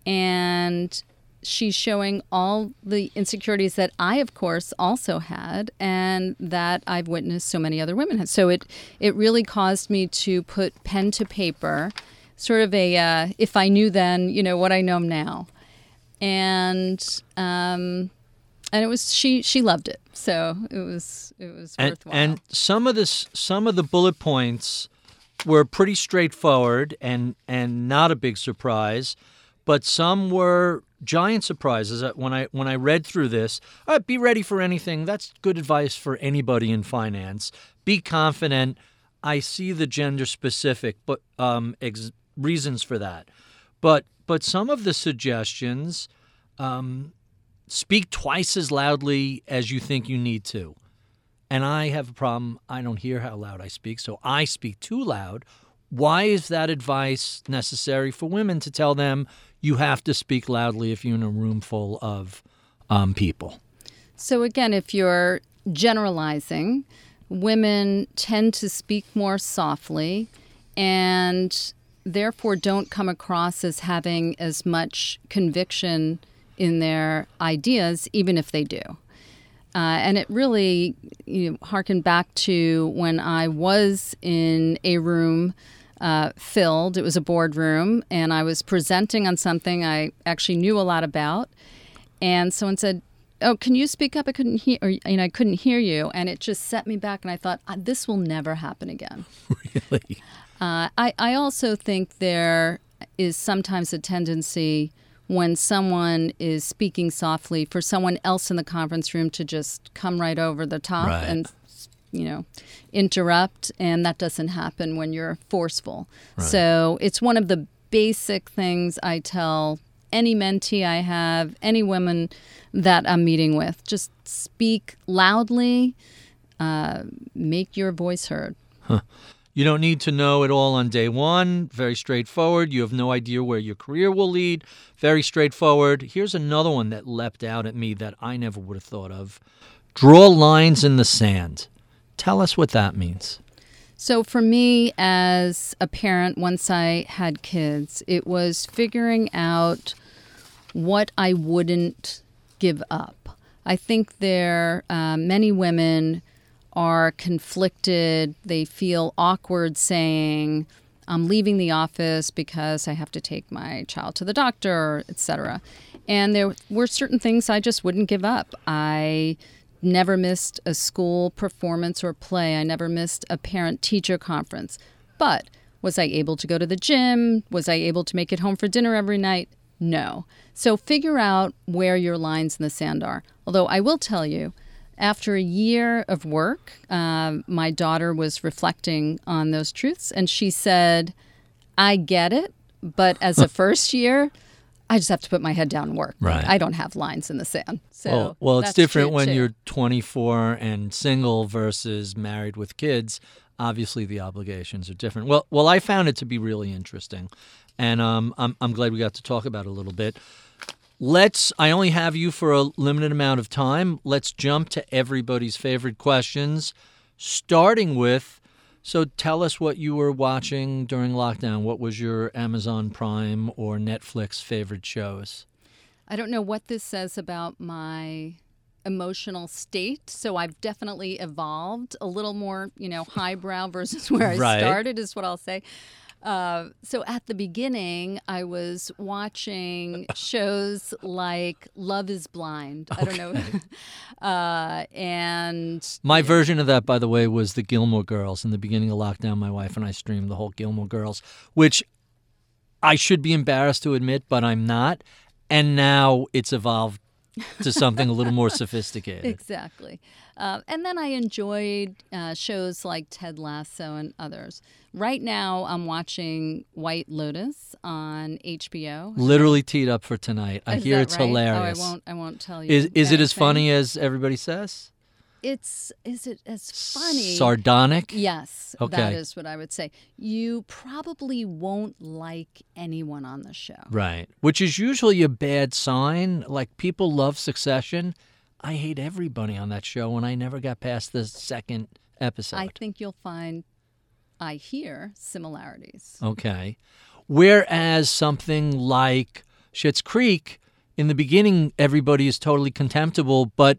and she's showing all the insecurities that I, of course, also had and that I've witnessed so many other women had. So it, it really caused me to put pen to paper, sort of a, uh, if I knew then, you know, what I know now. And um, and it was, she she loved it. So it was it was and, worthwhile. And some of this, some of the bullet points were pretty straightforward and, and not a big surprise, but some were giant surprises. When I when I read through this, all right, be ready for anything. That's good advice for anybody in finance. Be confident. I see the gender specific, but um, ex- reasons for that. But but some of the suggestions, um, speak twice as loudly as you think you need to. And I have a problem. I don't hear how loud I speak, so I speak too loud. Why is that advice necessary for women to tell them you have to speak loudly if you're in a room full of um, people? So again, if you're generalizing, women tend to speak more softly and therefore don't come across as having as much conviction in their ideas, even if they do. Uh, and it really, you know, harkened back to when I was in a room uh, filled. It was a boardroom, and I was presenting on something I actually knew a lot about. And someone said, oh, can you speak up? I couldn't hear, or, you know, I couldn't hear you. And it just set me back, and I thought, this will never happen again. Really? Uh, I, I also think there is sometimes a tendency when someone is speaking softly for someone else in the conference room to just come right over the top right. and, you know, interrupt. And that doesn't happen when you're forceful. Right. So it's one of the basic things I tell any mentee I have, any women that I'm meeting with. Just speak loudly, uh, make your voice heard. Huh. You don't need to know it all on day one. Very straightforward. You have no idea where your career will lead. Very straightforward. Here's another one that leapt out at me that I never would have thought of. Draw lines in the sand. Tell us what that means. So for me as a parent, once I had kids, it was figuring out what I wouldn't give up. I think there are uh, many women are conflicted. They feel awkward saying, I'm leaving the office because I have to take my child to the doctor, et cetera. And there were certain things I just wouldn't give up. I never missed a school performance or play. I never missed a parent-teacher conference. But was I able to go to the gym? Was I able to make it home for dinner every night? No. So figure out where your lines in the sand are. Although I will tell you, after a year of work, uh, my daughter was reflecting on those truths, and she said, I get it, but as a first year, I just have to put my head down and work. Right. I don't have lines in the sand. So well, well it's different when too. You're twenty-four and single versus married with kids. Obviously, the obligations are different. Well, well, I found it to be really interesting, and um, I'm, I'm glad we got to talk about it a little bit. Let's, I only have you for a limited amount of time. Let's jump to everybody's favorite questions, starting with So tell us what you were watching during lockdown. What was your Amazon Prime or Netflix favorite shows? I don't know what this says about my emotional state. So I've definitely evolved a little more, you know, highbrow versus where I right. started is what I'll say. Uh, so at the beginning, I was watching shows like Love is Blind. Okay. I don't know. uh, and my version of that, by the way, was the Gilmore Girls. In the beginning of lockdown, my wife and I streamed the whole Gilmore Girls, which I should be embarrassed to admit, but I'm not. And now it's evolved to something a little more sophisticated. Exactly. Uh, and then I enjoyed uh, shows like Ted Lasso and others. Right now I'm watching White Lotus on H B O. Literally teed up for tonight. I is hear it's right? hilarious. Oh, I won't I won't tell you. Is is it as funny as everybody says? It's is it as funny? Sardonic? Yes. Okay. That is what I would say. You probably won't like anyone on the show. Right. Which is usually a bad sign. Like, people love Succession. I hate everybody on that show, and I never got past the second episode. I think you'll find, I hear, similarities. Okay. Whereas something like Schitt's Creek, in the beginning everybody is totally contemptible, but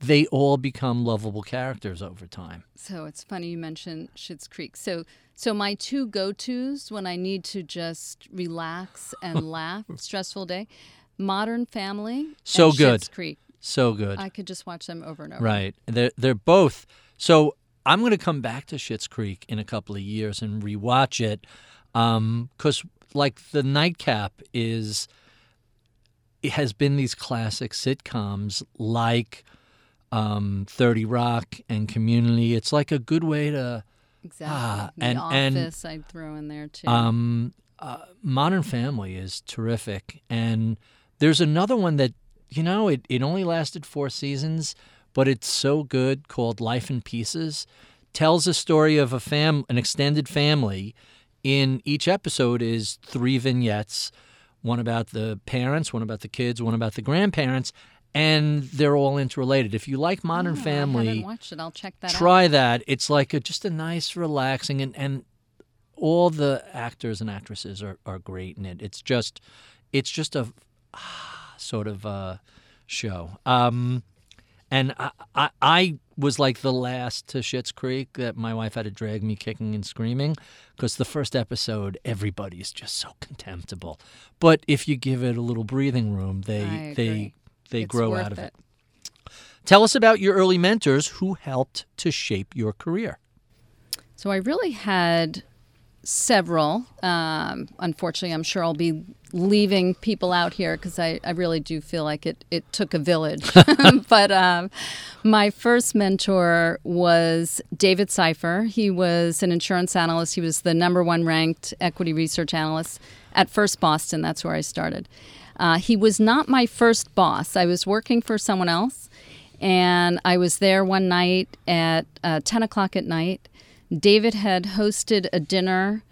they all become lovable characters over time. So it's funny you mentioned Schitt's Creek. So so my two go-tos when I need to just relax and laugh, stressful day, Modern Family so and good. Schitt's Creek. So good. I could just watch them over and over. Right. They're, they're both. So I'm going to come back to Schitt's Creek in a couple of years and rewatch it because um, like the nightcap is it has been these classic sitcoms like Um, thirty Rock and Community. It's like a good way to exactly ah, the and, Office. And, I'd throw in there too. Um, uh, Modern Family is terrific, and there's another one that you know it, it only lasted four seasons, but it's so good called Life in Pieces. Tells the story of a fam an extended family. In each episode is three vignettes, one about the parents, one about the kids, one about the grandparents. And they're all interrelated. If you like Modern oh, Family, I haven't watched it. I'll check that try out. that. It's like a, just a nice, relaxing, and, and all the actors and actresses are, are great in it. It's just, it's just a ah, sort of a show. Um, and I, I, I was like the last to Schitt's Creek that my wife had to drag me kicking and screaming because the first episode, everybody is just so contemptible. But if you give it a little breathing room, they I agree. they. They it's grow out of it. it. Tell us about your early mentors who helped to shape your career. So I really had several. Um, unfortunately, I'm sure I'll be leaving people out here because I, I really do feel like it, it took a village. But um, my first mentor was David Seifer. He was an insurance analyst. He was the number one ranked equity research analyst at First Boston. That's where I started. Uh, he was not my first boss. I was working for someone else, and I was there one night at uh, ten o'clock at night. David had hosted a dinner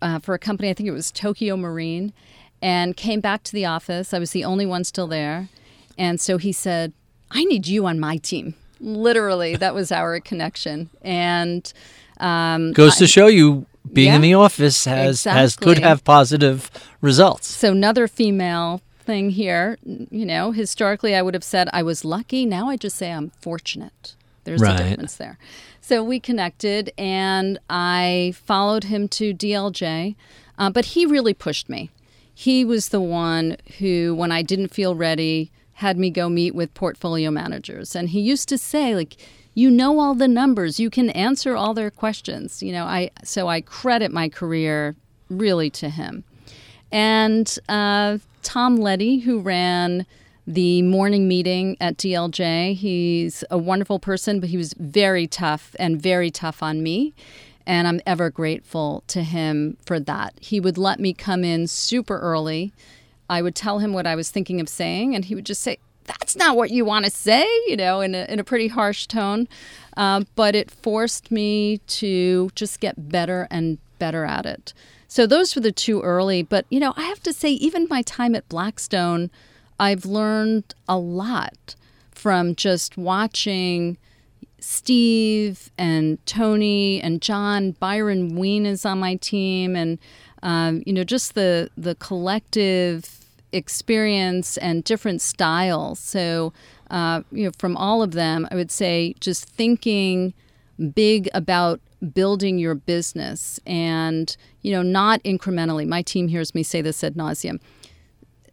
uh, for a company, I think it was Tokyo Marine, and came back to the office. I was the only one still there. And so he said, I need you on my team. Literally, that was our connection. And um, goes to I, show you. Being yeah, in the office has, exactly. has could have positive results. So another female thing here, you know, historically I would have said I was lucky. Now I just say I'm fortunate. There's right. a difference there. So we connected, and I followed him to D L J, uh, but he really pushed me. He was the one who, when I didn't feel ready, had me go meet with portfolio managers. And he used to say, like, you know all the numbers. You can answer all their questions. You know, I so I credit my career really to him. And uh, Tom Leddy, who ran the morning meeting at D L J, he's a wonderful person, but he was very tough and very tough on me. And I'm ever grateful to him for that. He would let me come in super early. I would tell him what I was thinking of saying, and he would just say, that's not what you want to say, you know, in a, in a pretty harsh tone. Um, but it forced me to just get better and better at it. So those were the two early. But, you know, I have to say, even my time at Blackstone, I've learned a lot from just watching Steve and Tony and John, Byron Wien is on my team, and um, you know, just the the collective experience and different styles. So uh, you know, from all of them, I would say just thinking big about building your business, and you know, not incrementally. My team hears me say this ad nauseum.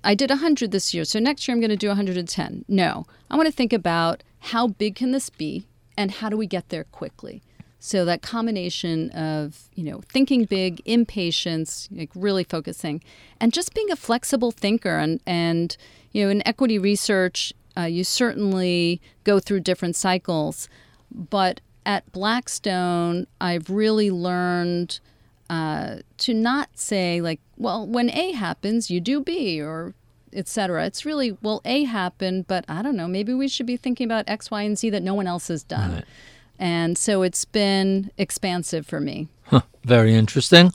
I did one hundred this year, so next year I'm going to do one hundred ten. No, I want to think about how big can this be, and how do we get there quickly? So that combination of, you know, thinking big, impatience, like really focusing, and just being a flexible thinker. And, and you know, in equity research, uh, you certainly go through different cycles. But at Blackstone, I've really learned uh, to not say, like, well, when A happens, you do B, or et cetera. It's really, well, A happened, but I don't know, maybe we should be thinking about X, Y, and Z that no one else has done. Right. And so it's been expansive for me. Huh, very interesting.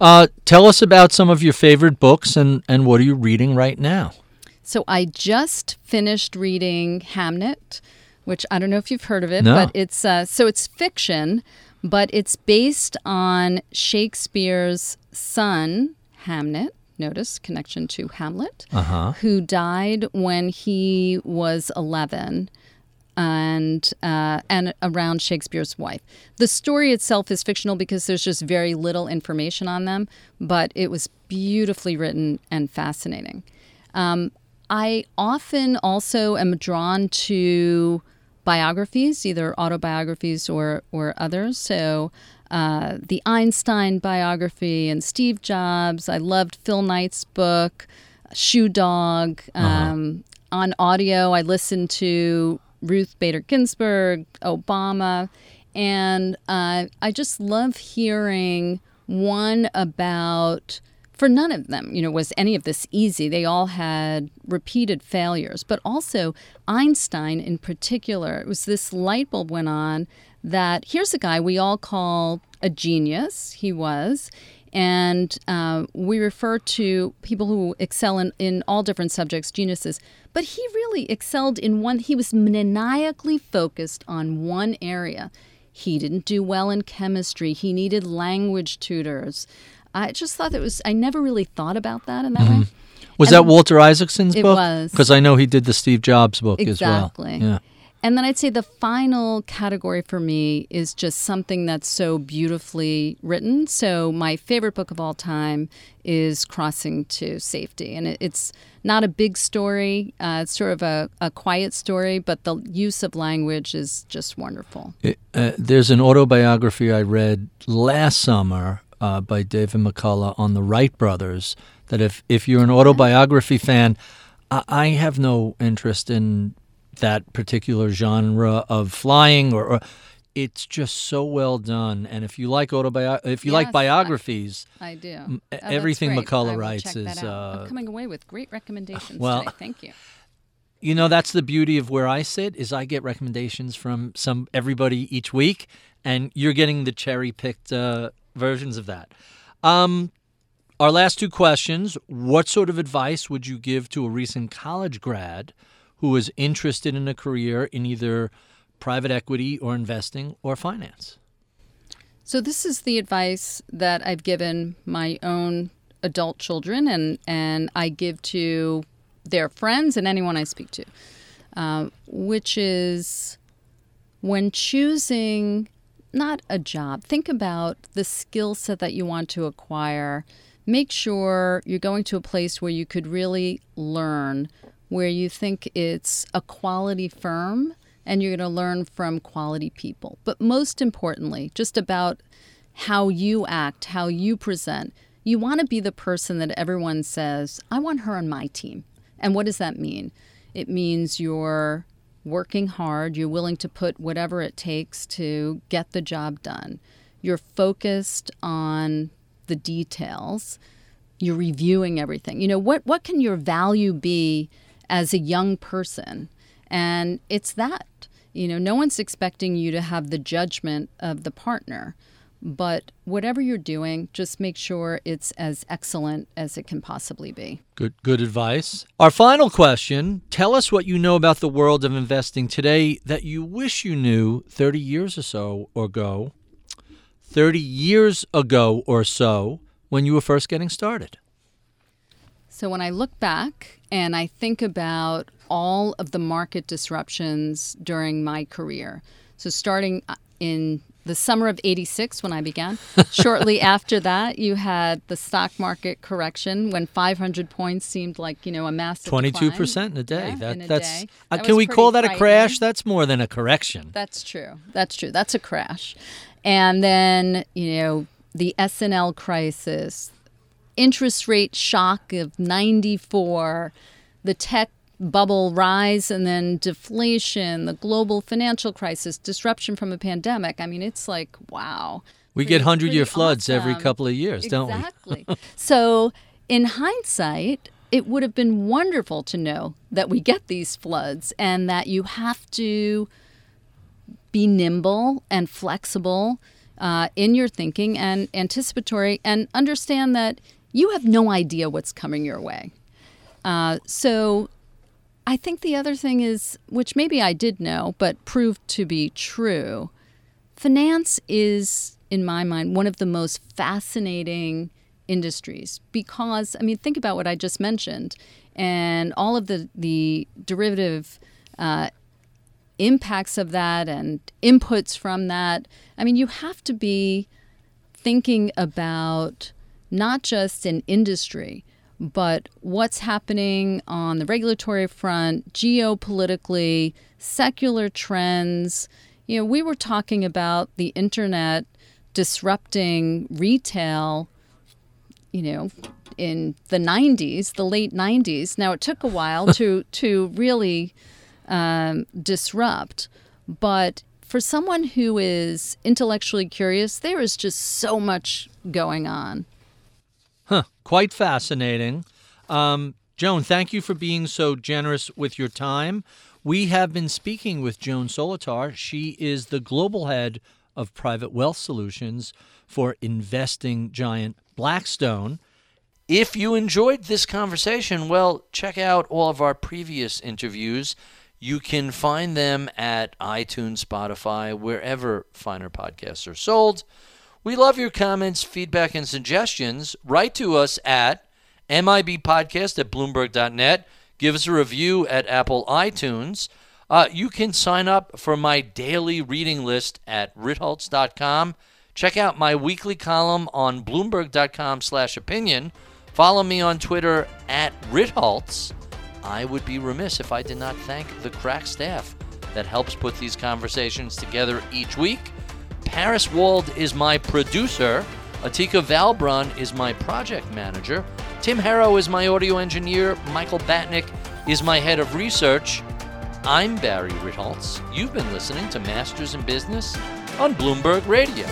Uh, tell us about some of your favorite books, and, and what are you reading right now? So I just finished reading Hamnet, which I don't know if you've heard of it, no. but it's uh, so it's fiction, but it's based on Shakespeare's son, Hamnet. Notice connection to Hamlet, uh-huh. who died when he was eleven, and uh, and around Shakespeare's wife. The story itself is fictional because there's just very little information on them, but it was beautifully written and fascinating. Um, I often also am drawn to biographies, either autobiographies or or others. So. Uh, the Einstein biography and Steve Jobs. I loved Phil Knight's book, Shoe Dog. Um, uh-huh. On audio, I listened to Ruth Bader Ginsburg, Obama. And uh, I just love hearing one about, for none of them, you know, was any of this easy. They all had repeated failures. But also Einstein in particular, it was this light bulb went on that here's a guy we all call a genius, he was, and uh, we refer to people who excel in, in all different subjects, geniuses, but he really excelled in one, he was maniacally focused on one area. He didn't do well in chemistry, he needed language tutors. I just thought that was, I never really thought about that in that mm-hmm. way. Was and that Walter Isaacson's it book? It was. Because I know he did the Steve Jobs book exactly. as well. Exactly. Yeah. And then I'd say the final category for me is just something that's so beautifully written. So my favorite book of all time is Crossing to Safety. And it, it's not a big story. Uh, it's sort of a, a quiet story, but the use of language is just wonderful. It, uh, there's an autobiography I read last summer uh, by David McCullough on the Wright brothers that if, if you're an autobiography fan, I, I have no interest in that particular genre of flying, or, or it's just so well done. And if you like autobi- if you yes, like biographies, I, I do. Oh, everything McCullough writes is. Uh, I'm coming away with great recommendations. Well, today. Thank you. You know, that's the beauty of where I sit is I get recommendations from some everybody each week, and you're getting the cherry picked uh, versions of that. Um, our last two questions: what sort of advice would you give to a recent college grad who is interested in a career in either private equity or investing or finance? So this is the advice that I've given my own adult children, and, and I give to their friends and anyone I speak to, uh, which is when choosing not a job, think about the skill set that you want to acquire. Make sure you're going to a place where you could really learn, where you think it's a quality firm and you're going to learn from quality people. But most importantly, just about how you act, how you present. You want to be the person that everyone says, I want her on my team. And what does that mean? It means you're working hard, you're willing to put whatever it takes to get the job done. You're focused on the details. You're reviewing everything. You know, what, what can your value be as a young person? And it's that, you know, no one's expecting you to have the judgment of the partner, But whatever you're doing, just make sure it's as excellent as it can possibly be. Good good advice. Our final question, tell us what you know about the world of investing today that you wish you knew thirty years or so ago, thirty years ago or so, when you were first getting started. So when I look back and I think about all of the market disruptions during my career, so starting in the summer of eighty-six when I began. Shortly after that, you had the stock market correction when five hundred points seemed like, you know, a massive twenty-two percent in a day. Yeah, that, in a that's, day. Uh, that can we call that a crash? That's more than a correction. That's true. That's true. That's a crash. And then, you know, the S and L crisis, interest rate shock of ninety-four, the tech bubble rise and then deflation, the global financial crisis, disruption from a pandemic. I mean, it's like, wow. We pretty, get hundred-year floods awesome. every couple of years, exactly. don't we? Exactly. So in hindsight, it would have been wonderful to know that we get these floods and that you have to be nimble and flexible uh, in your thinking and anticipatory and understand that you have no idea what's coming your way. Uh, so... I think the other thing is, which maybe I did know, but proved to be true, finance is, in my mind, one of the most fascinating industries because, I mean, think about what I just mentioned and all of the, the derivative uh, impacts of that and inputs from that. I mean, you have to be thinking about not just an industry, but what's happening on the regulatory front, geopolitically, secular trends. You know, we were talking about the internet disrupting retail, you know, in the nineties, the late nineties. Now, it took a while to, to really um, disrupt. But for someone who is intellectually curious, there is just so much going on. Huh. Quite fascinating. Um, Joan, thank you for being so generous with your time. We have been speaking with Joan Solotar. She is the global head of private wealth solutions for investing giant Blackstone. If you enjoyed this conversation, well, check out all of our previous interviews. You can find them at iTunes, Spotify, wherever finer podcasts are sold. We love your comments, feedback, and suggestions. Write to us at M I B podcast at bloomberg dot net. Give us a review at Apple iTunes. Uh, you can sign up for my daily reading list at ritholtz dot com. Check out my weekly column on bloomberg dot com slash opinion. Follow me on Twitter at Ritholtz. I would be remiss if I did not thank the crack staff that helps put these conversations together each week. Paris Wald is my producer. Atika Valbron is my project manager. Tim Harrow is my audio engineer. Michael Batnick is my head of research. I'm Barry Ritholtz. You've been listening to Masters in Business on Bloomberg Radio.